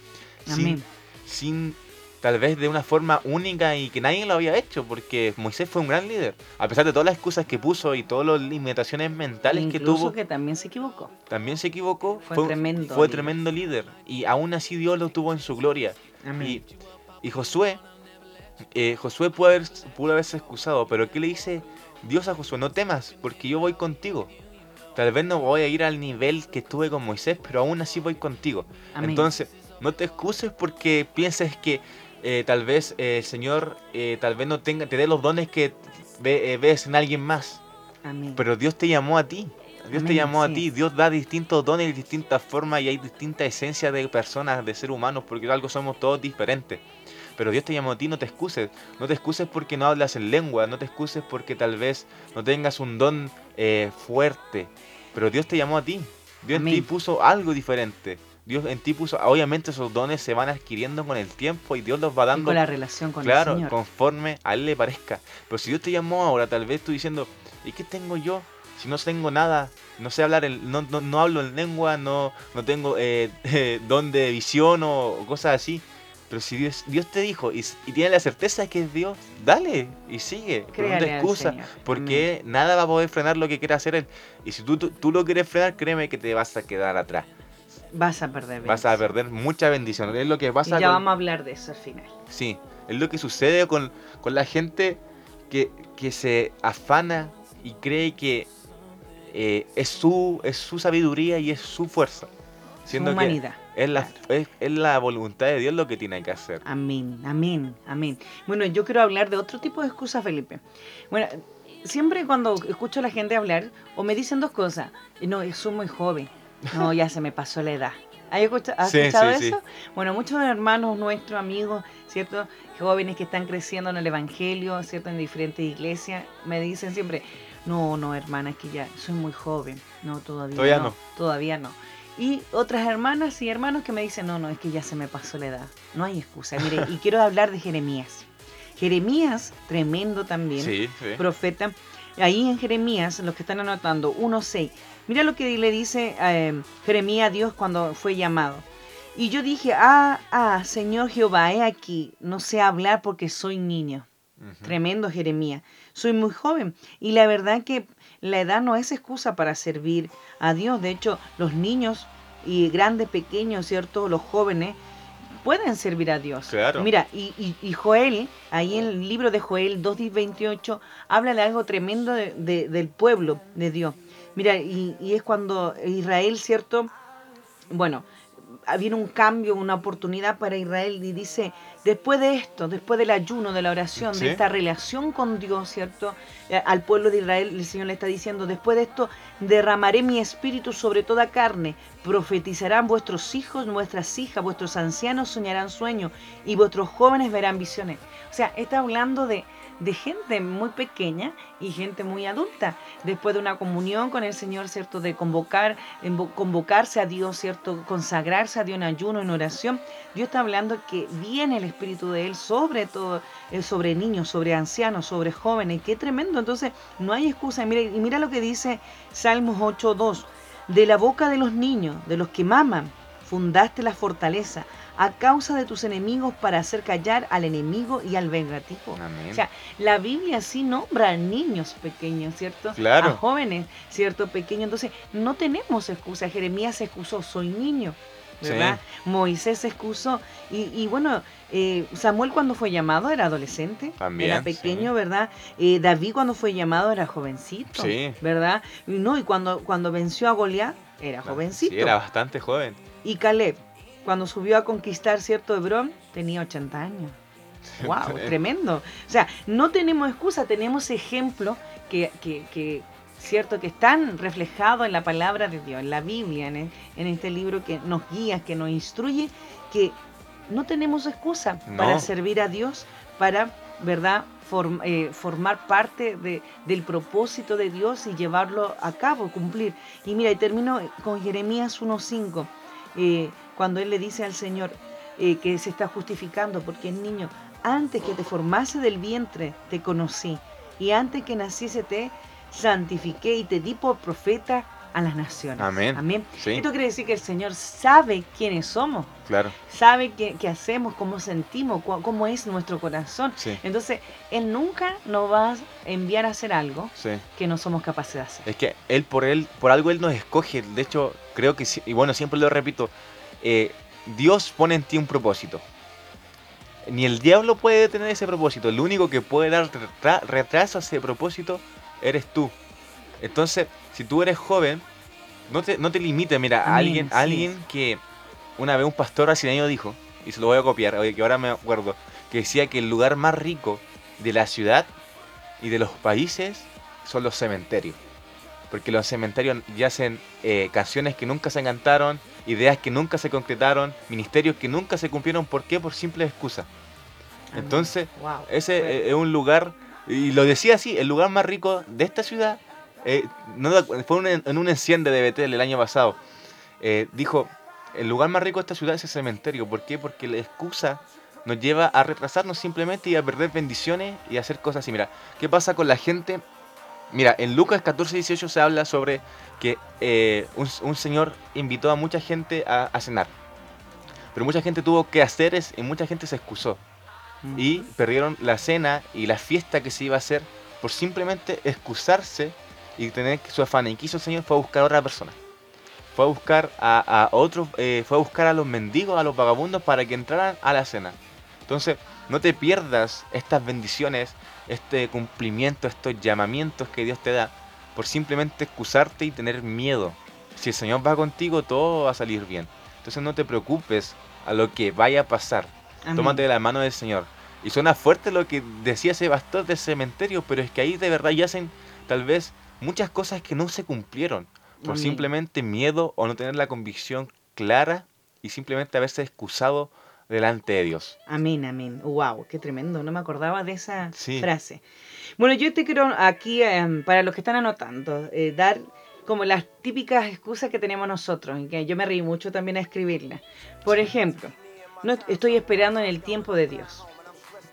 Sin, sin, tal vez de una forma única y que nadie lo había hecho, porque Moisés fue un gran líder. A pesar de todas las excusas que puso y todas las limitaciones mentales Incluso que tuvo. Incluso que también se equivocó. También se equivocó. Fue, fue tremendo Fue líder. tremendo líder. Y aún así Dios lo tuvo en su gloria. Amén. Y, y Josué, eh, Josué pudo, haber, pudo haberse excusado, pero ¿qué le dice Dios a Josué? No temas, porque yo voy contigo. Tal vez no voy a ir al nivel que estuve con Moisés, pero aún así voy contigo. Amén. Entonces, no te excuses porque pienses que eh, tal vez eh, el Señor eh, tal vez no tenga, te dé los dones que ve, eh, ves en alguien más. Amén. Pero Dios te llamó a ti. Dios Amén. te llamó sí. a ti. Dios da distintos dones, distintas formas y hay distintas esencias de personas, de seres humanos, porque algo somos todos diferentes. Pero Dios te llamó a ti, no te excuses. No te excuses porque no hablas en lengua, no te excuses porque tal vez no tengas un don eh, fuerte. Pero Dios te llamó a ti. Dios Amén. en ti puso algo diferente. Dios en ti puso... Obviamente esos dones se van adquiriendo con el tiempo y Dios los va dando... Y con la relación con claro, el Señor. Claro, conforme a Él le parezca. Pero si Dios te llamó ahora, tal vez tú diciendo, ¿y qué tengo yo? Si no tengo nada, no sé hablar, el, no, no, no hablo en lengua, no, no tengo eh, eh, don de visión o, o cosas así. Pero si Dios, Dios te dijo y, y tienes la certeza que es Dios, dale y sigue. Pero no te excusa porque Amén. nada va a poder frenar lo que quiera hacer Él. Y si tú, tú, tú lo quieres frenar, créeme que te vas a quedar atrás. Vas a perder bendición. Vas a perder mucha bendición. Es lo que pasa y ya con... vamos a hablar de eso al final. Sí, es lo que sucede con, con la gente que, que se afana y cree que eh, es, su, es su sabiduría y es su fuerza. siendo humanidad. Que es la, claro. es, es la voluntad de Dios lo que tiene que hacer. Amén, amén, amén. Bueno, yo quiero hablar de otro tipo de excusa, Felipe. Bueno, siempre cuando escucho a la gente hablar, o me dicen dos cosas. No, soy muy joven. No, ya se me pasó la edad. ¿Has escuchado, has sí, escuchado sí, eso? Sí. Bueno, muchos hermanos nuestros, amigos, ¿cierto? Jóvenes que están creciendo en el Evangelio, ¿cierto? En diferentes iglesias, me dicen siempre, no, no, hermana, es que ya soy muy joven. No, todavía, todavía no, no. Todavía no. Y otras hermanas y hermanos que me dicen, no, no, es que ya se me pasó la edad. No hay excusa. Mire, y quiero hablar de Jeremías. Jeremías, tremendo también, sí, sí. profeta. Ahí en Jeremías, los que están anotando, uno seis. Mira lo que le dice eh, Jeremías a Dios cuando fue llamado. Y yo dije, ah, ah, Señor Jehová, he aquí, no sé hablar porque soy niño. Uh-huh. Tremendo Jeremías. Soy muy joven. Y la verdad que la edad no es excusa para servir a Dios. De hecho, los niños y grandes, pequeños, ¿cierto? Los jóvenes pueden servir a Dios. Claro. Mira, y, y, y Joel, ahí en el libro de Joel dos veintiocho, habla de algo tremendo de, de, del pueblo de Dios. Mira, y, y es cuando Israel, ¿cierto? Bueno, viene un cambio, una oportunidad para Israel y dice, después de esto, después del ayuno, de la oración, ¿sí? de esta relación con Dios, ¿cierto? Al pueblo de Israel el Señor le está diciendo, después de esto derramaré mi espíritu sobre toda carne, profetizarán vuestros hijos, vuestras hijas, vuestros ancianos soñarán sueños y vuestros jóvenes verán visiones. O sea, está hablando de... de gente muy pequeña y gente muy adulta, después de una comunión con el Señor, ¿cierto? De convocar, convocarse a Dios, ¿cierto? Consagrarse a Dios en ayuno, en oración. Dios está hablando que viene el Espíritu de Él sobre todo, sobre niños, sobre ancianos, sobre jóvenes. ¡Qué tremendo! Entonces, no hay excusa. Y mira, y mira lo que dice Salmos ocho dos. De la boca de los niños, de los que maman, fundaste la fortaleza a causa de tus enemigos para hacer callar al enemigo y al vengativo. Amén. O sea, la Biblia sí nombra a niños pequeños, ¿cierto? Claro. A jóvenes, ¿cierto? Pequeños. Entonces, no tenemos excusa. Jeremías se excusó, soy niño, ¿verdad? Sí. Moisés se excusó. Y, y bueno, eh, Samuel cuando fue llamado era adolescente. También, era pequeño, sí. ¿verdad? Eh, David cuando fue llamado era jovencito, sí. ¿verdad? Y, no, y cuando, cuando venció a Goliat era no, jovencito. Sí, era bastante joven. Y Caleb, cuando subió a conquistar cierto Hebrón, tenía ochenta años. ¡Wow! Tremendo. O sea, no tenemos excusa, tenemos ejemplos que, que, que, cierto, que están reflejados en la palabra de Dios, en la Biblia, en, el, en este libro que nos guía, que nos instruye, que no tenemos excusa no. para servir a Dios, para, ¿verdad?, Form, eh, formar parte de, del propósito de Dios y llevarlo a cabo, cumplir. Y mira, y termino con Jeremías uno cinco. Eh, cuando él le dice al Señor eh, que se está justificando porque es niño, antes que te formase del vientre te conocí y antes que naciese te santifiqué y te di por profeta a las naciones. Amén. Amén. Sí. Esto quiere decir que el Señor sabe quiénes somos, claro. sabe qué, qué hacemos, cómo sentimos, cu- cómo es nuestro corazón. Sí. Entonces, Él nunca nos va a enviar a hacer algo sí. que no somos capaces de hacer. Es que Él por, él, por algo Él nos escoge. De hecho, creo que, y bueno, siempre lo repito, eh, Dios pone en ti un propósito. Ni el diablo puede tener ese propósito. El único que puede dar retra- retraso a ese propósito eres tú. Entonces, si tú eres joven, no te, no te limites. Mira, Amén, alguien, sí alguien que una vez un pastor brasileño dijo, y se lo voy a copiar, oye, que ahora me acuerdo, que decía que el lugar más rico de la ciudad y de los países son los cementerios. Porque los cementerios yacen eh, canciones que nunca se cantaron, ideas que nunca se concretaron, ministerios que nunca se cumplieron. ¿Por qué? Por simples excusas. Amén. Entonces, wow, ese bueno. es un lugar, y lo decía así, el lugar más rico de esta ciudad. Eh, no, fue un, en un enciende de Betel el año pasado. Eh, dijo, el lugar más rico de esta ciudad es el cementerio. ¿Por qué? Porque la excusa nos lleva a retrasarnos simplemente y a perder bendiciones y a hacer cosas así. Mira, ¿qué pasa con la gente? Mira, en Lucas catorce dieciocho se habla sobre que eh, un, un señor invitó a mucha gente a, a cenar. Pero mucha gente tuvo que hacer es, y mucha gente se excusó. Y perdieron la cena y la fiesta que se iba a hacer por simplemente excusarse y tener su afán. Y quiso el Señor fue a buscar a otra persona. Fue a buscar a, a otros, eh, fue a buscar a los mendigos, a los vagabundos para que entraran a la cena. Entonces, no te pierdas estas bendiciones, este cumplimiento, estos llamamientos que Dios te da por simplemente excusarte y tener miedo. si el Señor va contigo, todo va a salir bien. Entonces no te preocupes a lo que vaya a pasar. Amén. Tómate de la mano del Señor. Y suena fuerte lo que decía ese pastor del cementerio, pero es que ahí de verdad yacen tal vez muchas cosas que no se cumplieron por Amén. Simplemente miedo o no tener la convicción clara y simplemente haberse excusado delante de Dios. Amén, amén. Wow, qué tremendo. No me acordaba de esa sí. frase. Bueno, yo te quiero aquí, eh, para los que están anotando, eh, dar como las típicas excusas que tenemos nosotros, y que yo me reí mucho también a escribirlas. Por sí. ejemplo, no estoy esperando en el tiempo de Dios.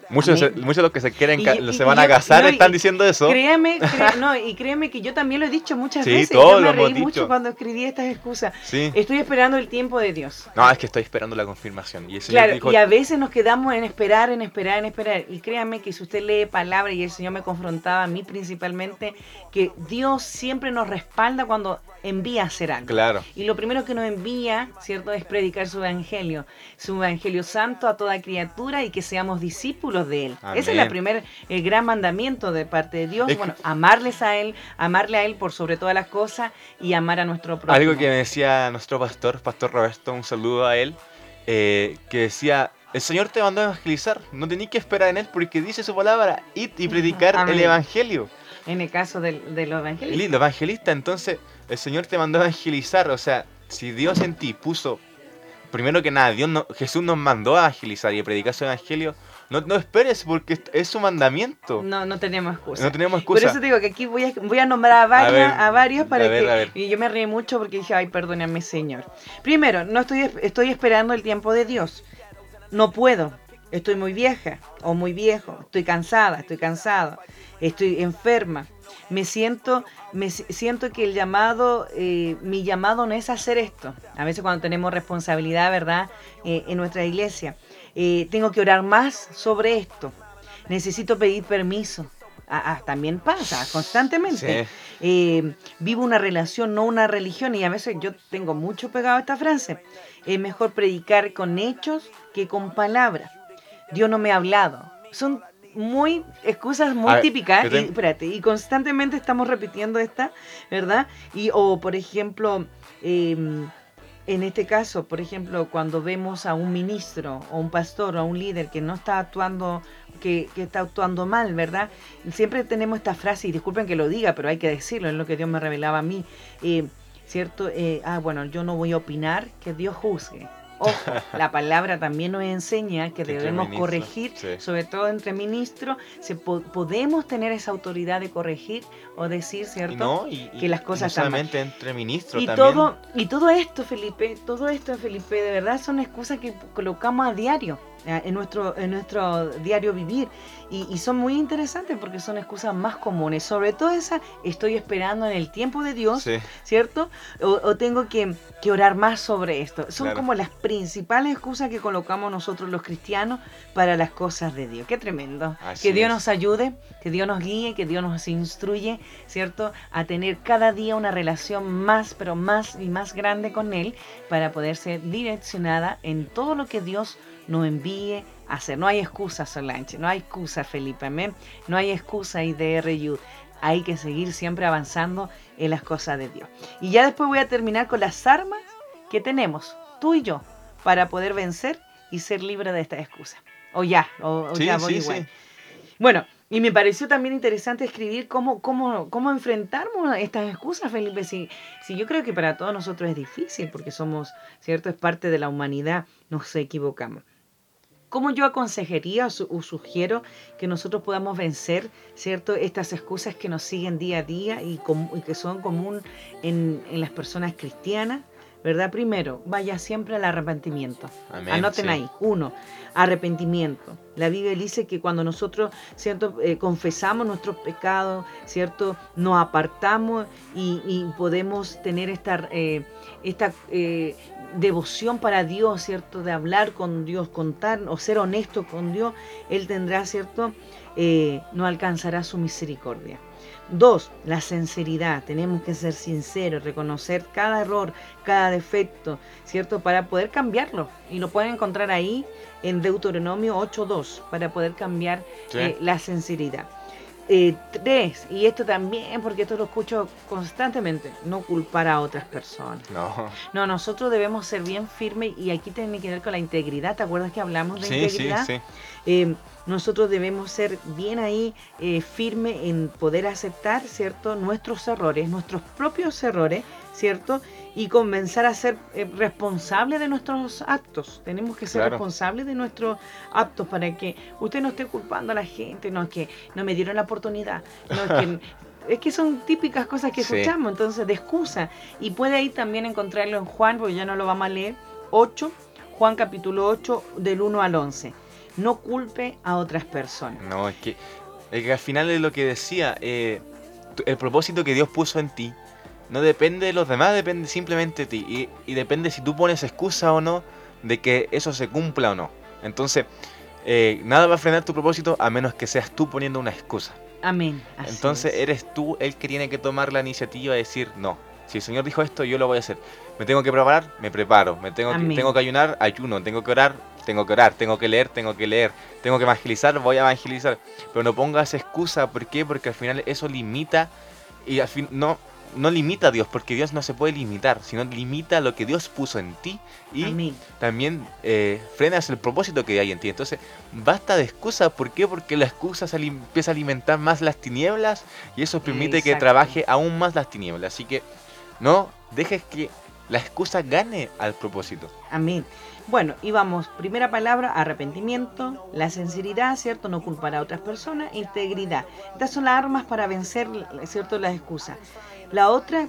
Muchos, se, muchos de los que se quieren y, y, se van a casar no, están y, diciendo eso. Créeme, créeme no, y créeme que yo también lo he dicho muchas sí, veces. Yo me reí mucho dicho. cuando escribí estas excusas. Sí. Estoy esperando el tiempo de Dios. No, es que estoy esperando la confirmación. Y, el Señor claro, dijo... y a veces nos quedamos en esperar, en esperar, en esperar. Y créame que si usted lee palabra, y el Señor me confrontaba a mí principalmente, que Dios siempre nos respalda cuando envía a hacer algo. Claro. Y lo primero que nos envía, ¿cierto?, es predicar su evangelio. Su evangelio santo a toda criatura y que seamos discípulos de Él. Amén. Ese es la primer, el gran mandamiento de parte de Dios. Es bueno, amarles a Él, amarle a Él por sobre todas las cosas y amar a nuestro prójimo. Algo que me decía nuestro pastor, Pastor Roberto, un saludo a él, eh, que decía, el Señor te mandó a evangelizar, no tenés que esperar en Él porque dice su palabra, id y predicar Amén. El evangelio. En el caso de, de los evangelistas. Los evangelistas, entonces, el Señor te mandó a evangelizar, o sea, si Dios en ti puso, primero que nada, Dios no, Jesús nos mandó a evangelizar y a predicar su evangelio. No, no esperes porque es su mandamiento. No, no tenemos excusa. No tenemos excusa. Por eso te digo que aquí voy a, voy a nombrar a, varias, a, ver, a varios para a ver, que... A ver. Y yo me reí mucho porque dije, ay, perdóname, Señor. Primero, no estoy, estoy esperando el tiempo de Dios. No puedo. Estoy muy vieja o muy viejo. Estoy cansada, estoy cansado. Estoy enferma. Me siento, me siento que el llamado, eh, mi llamado no es hacer esto. A veces cuando tenemos responsabilidad, ¿verdad?, eh, en nuestra iglesia. Eh, tengo que orar más sobre esto. Necesito pedir permiso. Ah, ah, también pasa constantemente. Sí. Eh, vivo una relación, no una religión. Y a veces yo tengo mucho pegado a esta frase. Es eh, mejor predicar con hechos que con palabras. Dios no me ha hablado. Son muy excusas muy ver, típicas. Te... Y, espérate, y constantemente estamos repitiendo esta, ¿verdad? Y o, oh, por ejemplo... Eh, En este caso, por ejemplo, cuando vemos a un ministro o un pastor o a un líder que no está actuando, que, que está actuando mal, ¿verdad? Siempre tenemos esta frase, y disculpen que lo diga, pero hay que decirlo, es lo que Dios me revelaba a mí, eh, ¿cierto? Eh, ah, bueno, yo no voy a opinar, que Dios juzgue. Ojo, la palabra también nos enseña que debemos corregir, sí. sobre todo entre ministros, se po- podemos tener esa autoridad de corregir o decir, ¿cierto? Y no, y, que las cosas están mal. Solamente entre ministros y también. Todo, y todo esto, Felipe, todo esto, Felipe, de verdad son excusas que colocamos a diario, en nuestro, en nuestro diario vivir. Y, y son muy interesantes porque son excusas más comunes. Sobre todo esa, estoy esperando en el tiempo de Dios, sí. ¿cierto? O, o tengo que, que orar más sobre esto. Son claro. como las principales excusas que colocamos nosotros los cristianos para las cosas de Dios. ¡Qué tremendo! Así que Dios es. Nos ayude, que Dios nos guíe, que Dios nos instruye, ¿cierto? A tener cada día una relación más, pero más y más grande con Él para poder ser direccionada en todo lo que Dios nos envíe a hacer. No hay excusa, Solange, no hay excusa, Felipe, amén. No hay excusa, I D R Youth. Hay que seguir siempre avanzando en las cosas de Dios. Y ya después voy a terminar con las armas que tenemos, tú y yo, para poder vencer y ser libre de esta excusa. O ya, o, o sí, ya voy sí, igual. Sí. Bueno, y me pareció también interesante escribir cómo, cómo, cómo enfrentarnos estas excusas, Felipe. Si, si yo creo que para todos nosotros es difícil, porque somos, ¿cierto?, es parte de la humanidad, nos equivocamos. ¿Cómo yo aconsejaría o, su- o sugiero que nosotros podamos vencer, ¿cierto?, estas excusas que nos siguen día a día y, com- y que son común en, en las personas cristianas? ¿Verdad? Primero, vaya siempre al arrepentimiento. Amén, Anoten sí. ahí. Uno, arrepentimiento. La Biblia dice que cuando nosotros, ¿cierto?, eh, confesamos nuestros pecados, ¿cierto?, nos apartamos y, y podemos tener esta, eh, esta eh, devoción para Dios, ¿cierto?, de hablar con Dios, contar o ser honesto con Dios, Él tendrá, ¿cierto?, eh, nos alcanzará su misericordia. Dos, la sinceridad. Tenemos que ser sinceros, reconocer cada error, cada defecto, ¿cierto?, para poder cambiarlo. Y lo pueden encontrar ahí en Deuteronomio ocho dos, para poder cambiar sí. eh, la sinceridad. Eh, tres, y esto también, porque esto lo escucho constantemente, no culpar a otras personas. No, no nosotros debemos ser bien firmes, y aquí tiene que ver con la integridad. ¿Te acuerdas que hablamos de sí, integridad? Sí, sí. Eh, nosotros debemos ser bien ahí eh, firmes en poder aceptar, ¿cierto?, nuestros errores, nuestros propios errores, ¿cierto?, y comenzar a ser eh, responsables de nuestros actos. Tenemos que ser claro. responsables de nuestros actos, para que usted no esté culpando a la gente. No, es que no me dieron la oportunidad. No, es que... Es que son típicas cosas que sí. escuchamos, entonces, de excusa. Y puede ahí también encontrarlo en Juan, porque ya no lo vamos a leer, ocho, Juan capítulo ocho, del uno al once. No culpe a otras personas. No, es que, es que al final es lo que decía, eh, el propósito que Dios puso en ti no depende de los demás, depende simplemente de ti. Y, y depende si tú pones excusa o no de que eso se cumpla o no. Entonces, eh, nada va a frenar tu propósito a menos que seas tú poniendo una excusa. Amén. Así Entonces es. Eres tú el que tiene que tomar la iniciativa de decir, no, si el Señor dijo esto, yo lo voy a hacer. Me tengo que preparar, me preparo. Me tengo, que, tengo que ayunar, ayuno. Tengo que orar, tengo que orar. Tengo que leer, tengo que leer. Tengo que evangelizar, voy a evangelizar. Pero no pongas excusa. ¿Por qué? Porque al final eso limita. Y al fin, no, no limita a Dios, porque Dios no se puede limitar, sino limita lo que Dios puso en ti. Y Amén. También eh, frenas el propósito que hay en ti. Entonces basta de excusas. ¿Por qué? Porque la excusa se alim- empieza a alimentar más las tinieblas, y eso permite Exacto. que trabaje aún más las tinieblas. Así que no dejes que la excusa gane al propósito. Amén. Bueno, y vamos, primera palabra, arrepentimiento, la sinceridad, ¿cierto? No culpar a otras personas, integridad. Estas son las armas para vencer, ¿cierto?, las excusas. La otra,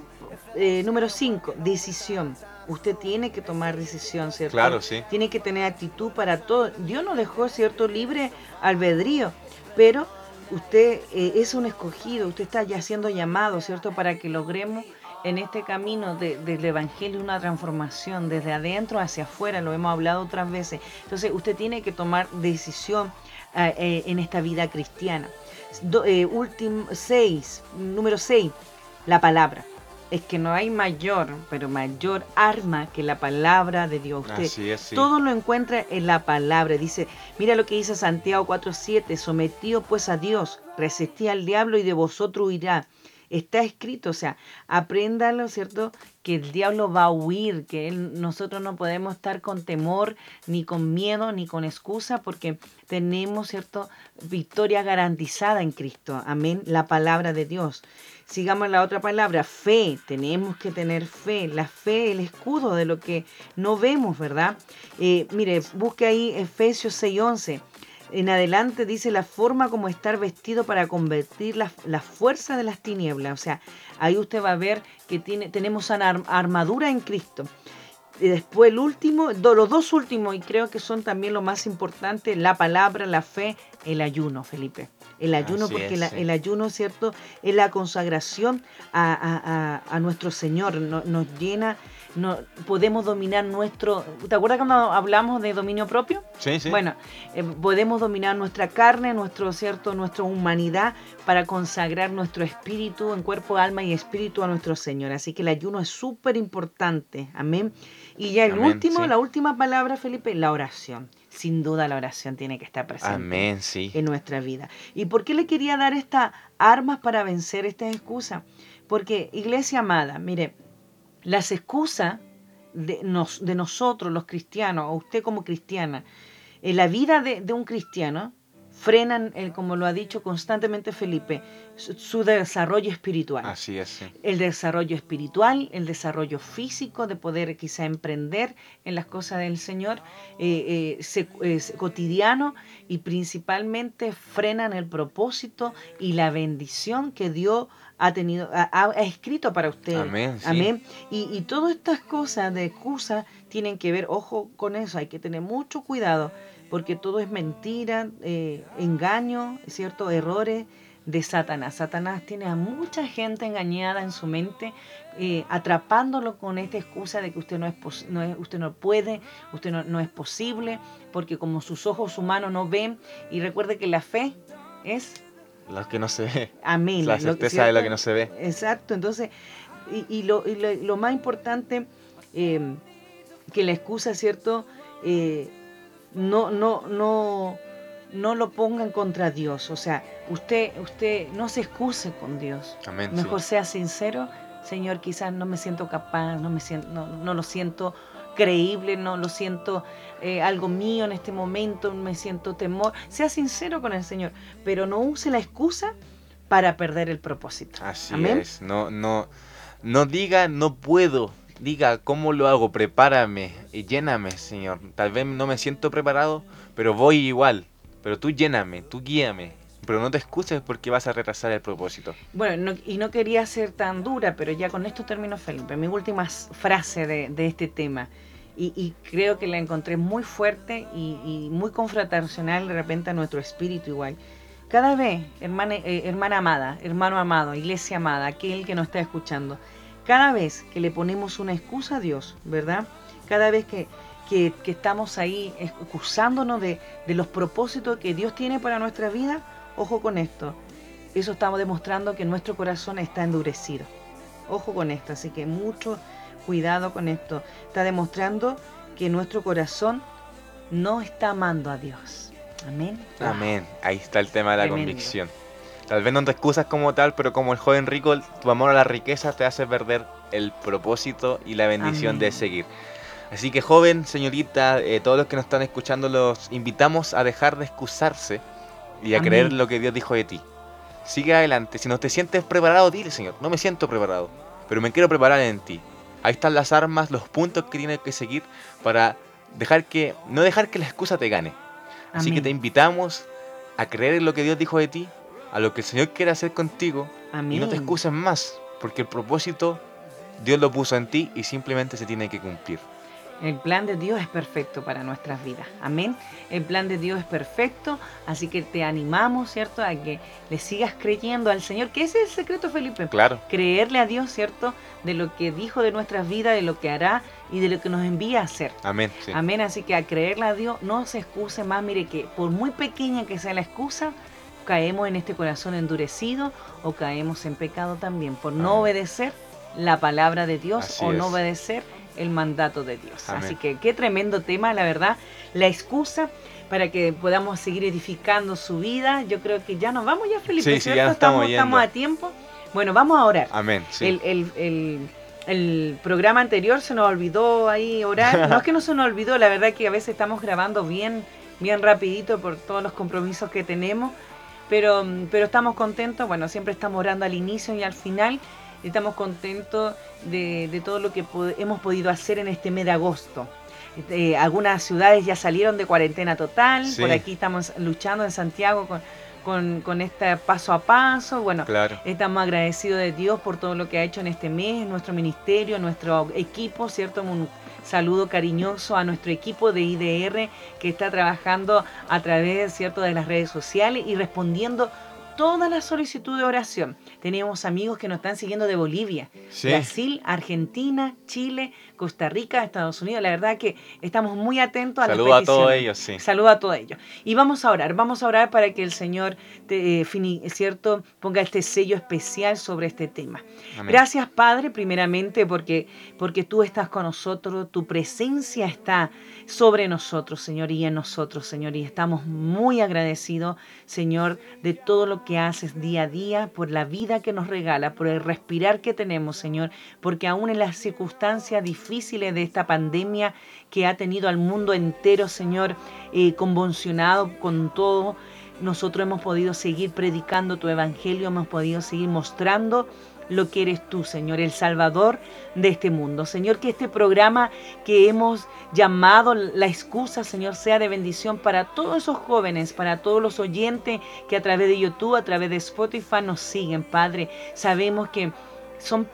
eh, número cinco, decisión. Usted tiene que tomar decisión, ¿cierto? Claro, sí. Tiene que tener actitud para todo. Dios nos dejó, ¿cierto?, libre albedrío, pero usted eh, es un escogido, usted está ya siendo llamado, ¿cierto?, para que logremos en este camino de, del Evangelio una transformación desde adentro hacia afuera. Lo hemos hablado otras veces. Entonces usted tiene que tomar decisión eh, eh, en esta vida cristiana. Do, eh, último, seis, número seis, la palabra. Es que no hay mayor, pero mayor arma que la palabra de Dios. Usted así es, sí. todo lo encuentra en la palabra. Dice, mira lo que dice Santiago cuatro siete, sometíos pues a Dios, resistid al diablo y de vosotros huirá. Está escrito, o sea, apréndalo, ¿cierto?, que el diablo va a huir, que él, nosotros no podemos estar con temor, ni con miedo, ni con excusa, porque tenemos, ¿cierto?, victoria garantizada en Cristo. Amén, la palabra de Dios. Sigamos la otra palabra, fe. Tenemos que tener fe. La fe, el escudo de lo que no vemos, ¿verdad? Eh, mire, busque ahí Efesios seis once. En adelante dice la forma como estar vestido para convertir la, la fuerza de las tinieblas. O sea, ahí usted va a ver que tiene, tenemos una armadura en Cristo. Y después el último, do, los dos últimos, y creo que son también lo más importante, la palabra, la fe, el ayuno, Felipe. El ayuno, Así porque es, la, sí. el ayuno, ¿cierto?, es la consagración a, a, a, a nuestro Señor. Nos, nos llena... No, podemos dominar nuestro... ¿Te acuerdas cuando hablamos de dominio propio? Sí, sí. Bueno, eh, podemos dominar nuestra carne, nuestro cierto, nuestra humanidad, para consagrar nuestro espíritu en cuerpo, alma y espíritu a nuestro Señor. Así que el ayuno es súper importante. Amén. Y ya el Amén, último, sí. la última palabra, Felipe, la oración. Sin duda la oración tiene que estar presente Amén, sí. en nuestra vida. ¿Y por qué le quería dar estas armas para vencer estas excusas? Porque, iglesia amada, mire... Las excusas de, nos, de nosotros, los cristianos, o usted como cristiana, en la vida de, de un cristiano, frenan, el, como lo ha dicho constantemente Felipe, su, su desarrollo espiritual. Así es. Sí. El desarrollo espiritual, el desarrollo físico, de poder quizá emprender en las cosas del Señor, eh, eh, se, eh, cotidiano, y principalmente frenan el propósito y la bendición que Dios ha tenido, ha, ha escrito para usted. Amén. Sí. Amén. Y, y todas estas cosas de excusa tienen que ver, ojo con eso, hay que tener mucho cuidado, porque todo es mentira, eh, engaño, cierto, errores de Satanás. Satanás tiene a mucha gente engañada en su mente, eh, atrapándolo con esta excusa de que usted no es, pos- no es usted no puede, usted no, no es posible, porque como sus ojos humanos no ven. Y recuerde que la fe es... lo que no se ve. Amén. La certeza lo, de lo que no se ve. Exacto. Entonces, y, y, lo, y lo, lo más importante, eh, que la excusa, ¿cierto?, eh, no, no, no, no lo pongan contra Dios. O sea, usted usted no se excuse con Dios. Amén, Mejor sí. sea sincero. Señor, quizás no me siento capaz, no, me siento, no, no lo siento creíble, no lo siento eh, algo mío en este momento, me siento temor. Sea sincero con el Señor, pero no use la excusa para perder el propósito. Así ¿Amén? es. No, no, no diga no puedo, diga cómo lo hago, prepárame y lléname, Señor. Tal vez no me siento preparado, pero voy igual. Pero tú lléname, tú guíame. Pero no te excuses porque vas a retrasar el propósito. Bueno, no, y no quería ser tan dura, pero ya con esto termino, Felipe. Mi última frase de, de este tema, y, y creo que la encontré muy fuerte y, y muy confraternacional de repente a nuestro espíritu igual. Cada vez, hermana, eh, hermana amada, hermano amado, iglesia amada, aquel que nos está escuchando, cada vez que le ponemos una excusa a Dios, ¿verdad? Cada vez que... Que, que estamos ahí excusándonos de, de los propósitos que Dios tiene para nuestra vida, ojo con esto, eso estamos demostrando que nuestro corazón está endurecido. Ojo con esto, así que mucho cuidado con esto. Está demostrando que nuestro corazón no está amando a Dios. Amén. Amén. Ahí está el tema de la Tremendo. convicción. Tal vez no te excusas como tal, pero como el joven rico, tu amor a la riqueza te hace perder el propósito y la bendición Amén. de seguir. Así que joven, señorita, eh, todos los que nos están escuchando, los invitamos a dejar de excusarse y a Amén. creer lo que Dios dijo de ti. Sigue adelante. Si no te sientes preparado, dile, Señor, no me siento preparado, pero me quiero preparar en ti. Ahí están las armas, los puntos que tienes que seguir para dejar que no dejar que la excusa te gane. Así Amén. que te invitamos a creer en lo que Dios dijo de ti, a lo que el Señor quiere hacer contigo. Amén. Y no te excuses más, porque el propósito Dios lo puso en ti y simplemente se tiene que cumplir. El plan de Dios es perfecto para nuestras vidas. Amén. El plan de Dios es perfecto. Así que te animamos, ¿cierto? A que le sigas creyendo al Señor. Que ese es el secreto, Felipe. Claro. Creerle a Dios, ¿cierto? De lo que dijo de nuestras vidas, de lo que hará y de lo que nos envía a hacer. Amén. Sí. Amén. Así que a creerle a Dios, no se excuse más. Mire que por muy pequeña que sea la excusa, caemos en este corazón endurecido o caemos en pecado también por Amén. no obedecer la palabra de Dios Así o es. no obedecer el mandato de Dios. Amén. Así que qué tremendo tema, la verdad, la excusa, para que podamos seguir edificando su vida. Yo creo que ya nos vamos ya, Felipe, sí, sí, ya nos estamos, estamos, estamos a tiempo. Bueno, vamos a orar. Amén. Sí. El, el, el, el programa anterior se nos olvidó ahí orar. No es que no se nos olvidó, la verdad que a veces estamos grabando bien, bien rapidito por todos los compromisos que tenemos, pero, pero estamos contentos. Bueno, siempre estamos orando al inicio y al final. Estamos contentos de, de todo lo que pod- hemos podido hacer en este mes de agosto. Eh, algunas ciudades ya salieron de cuarentena total. Sí. Por aquí estamos luchando en Santiago con, con, con este paso a paso. Bueno, claro. Estamos agradecidos de Dios por todo lo que ha hecho en este mes, nuestro ministerio, nuestro equipo, ¿cierto? Un saludo cariñoso a nuestro equipo de I D R que está trabajando a través, ¿cierto?, de las redes sociales y respondiendo todas las solicitudes de oración. Tenemos amigos que nos están siguiendo de Bolivia, sí. Brasil, Argentina, Chile, Costa Rica, Estados Unidos. La verdad que estamos muy atentos a Saludo las peticiones. Saludos a todos ellos, sí. Saludos a todos ellos. Y vamos a orar, vamos a orar para que el Señor, te, eh, fini, cierto, ponga este sello especial sobre este tema. Amén. Gracias, Padre, primeramente porque, porque tú estás con nosotros, tu presencia está sobre nosotros, Señor, y en nosotros, Señor. Y estamos muy agradecidos, Señor, de todo lo que que haces día a día, por la vida que nos regala, por el respirar que tenemos, Señor, porque aún en las circunstancias difíciles de esta pandemia que ha tenido al mundo entero, Señor, eh, convulsionado con todo, nosotros hemos podido seguir predicando tu evangelio, hemos podido seguir mostrando lo que eres tú, Señor, el Salvador de este mundo. Señor, que este programa que hemos llamado La Excusa, Señor, sea de bendición para todos esos jóvenes, para todos los oyentes que a través de YouTube, a través de Spotify nos siguen, Padre. Sabemos que son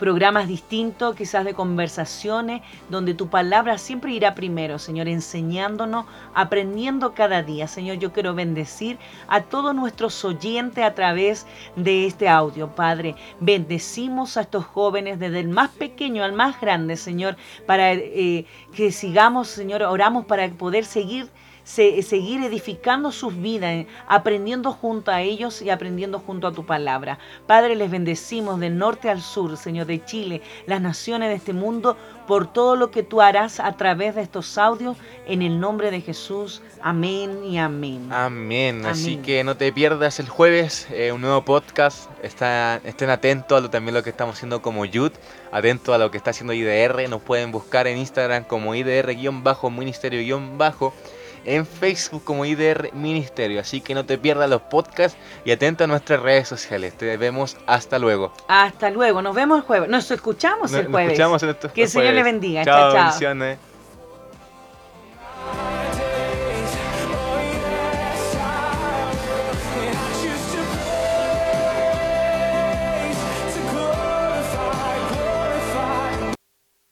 programas distintos, quizás de conversaciones, donde tu palabra siempre irá primero, Señor, enseñándonos, aprendiendo cada día. Señor, yo quiero bendecir a todos nuestros oyentes a través de este audio, Padre. Bendecimos a estos jóvenes, desde el más pequeño al más grande, Señor, para eh, que sigamos, Señor, oramos para poder seguir se, seguir edificando sus vidas, aprendiendo junto a ellos y aprendiendo junto a tu palabra. Padre, les bendecimos del norte al sur, Señor, de Chile, las naciones de este mundo, por todo lo que tú harás a través de estos audios, en el nombre de Jesús. Amén y amén. Amén. Amén. Así que no te pierdas el jueves, eh, un nuevo podcast. Está, estén atentos a lo, también lo que estamos haciendo como Yut, atentos a lo que está haciendo I D R. Nos pueden buscar en Instagram como I D R guión bajo ministerio guión bajo, en Facebook como I D R Ministerio. Así que no te pierdas los podcasts y atento a nuestras redes sociales. Te vemos hasta luego. Hasta luego. Nos vemos el jueves. Nos escuchamos el jueves. Nos escuchamos el jueves. Que el Señor les bendiga. Chao, chao. Bendiciones.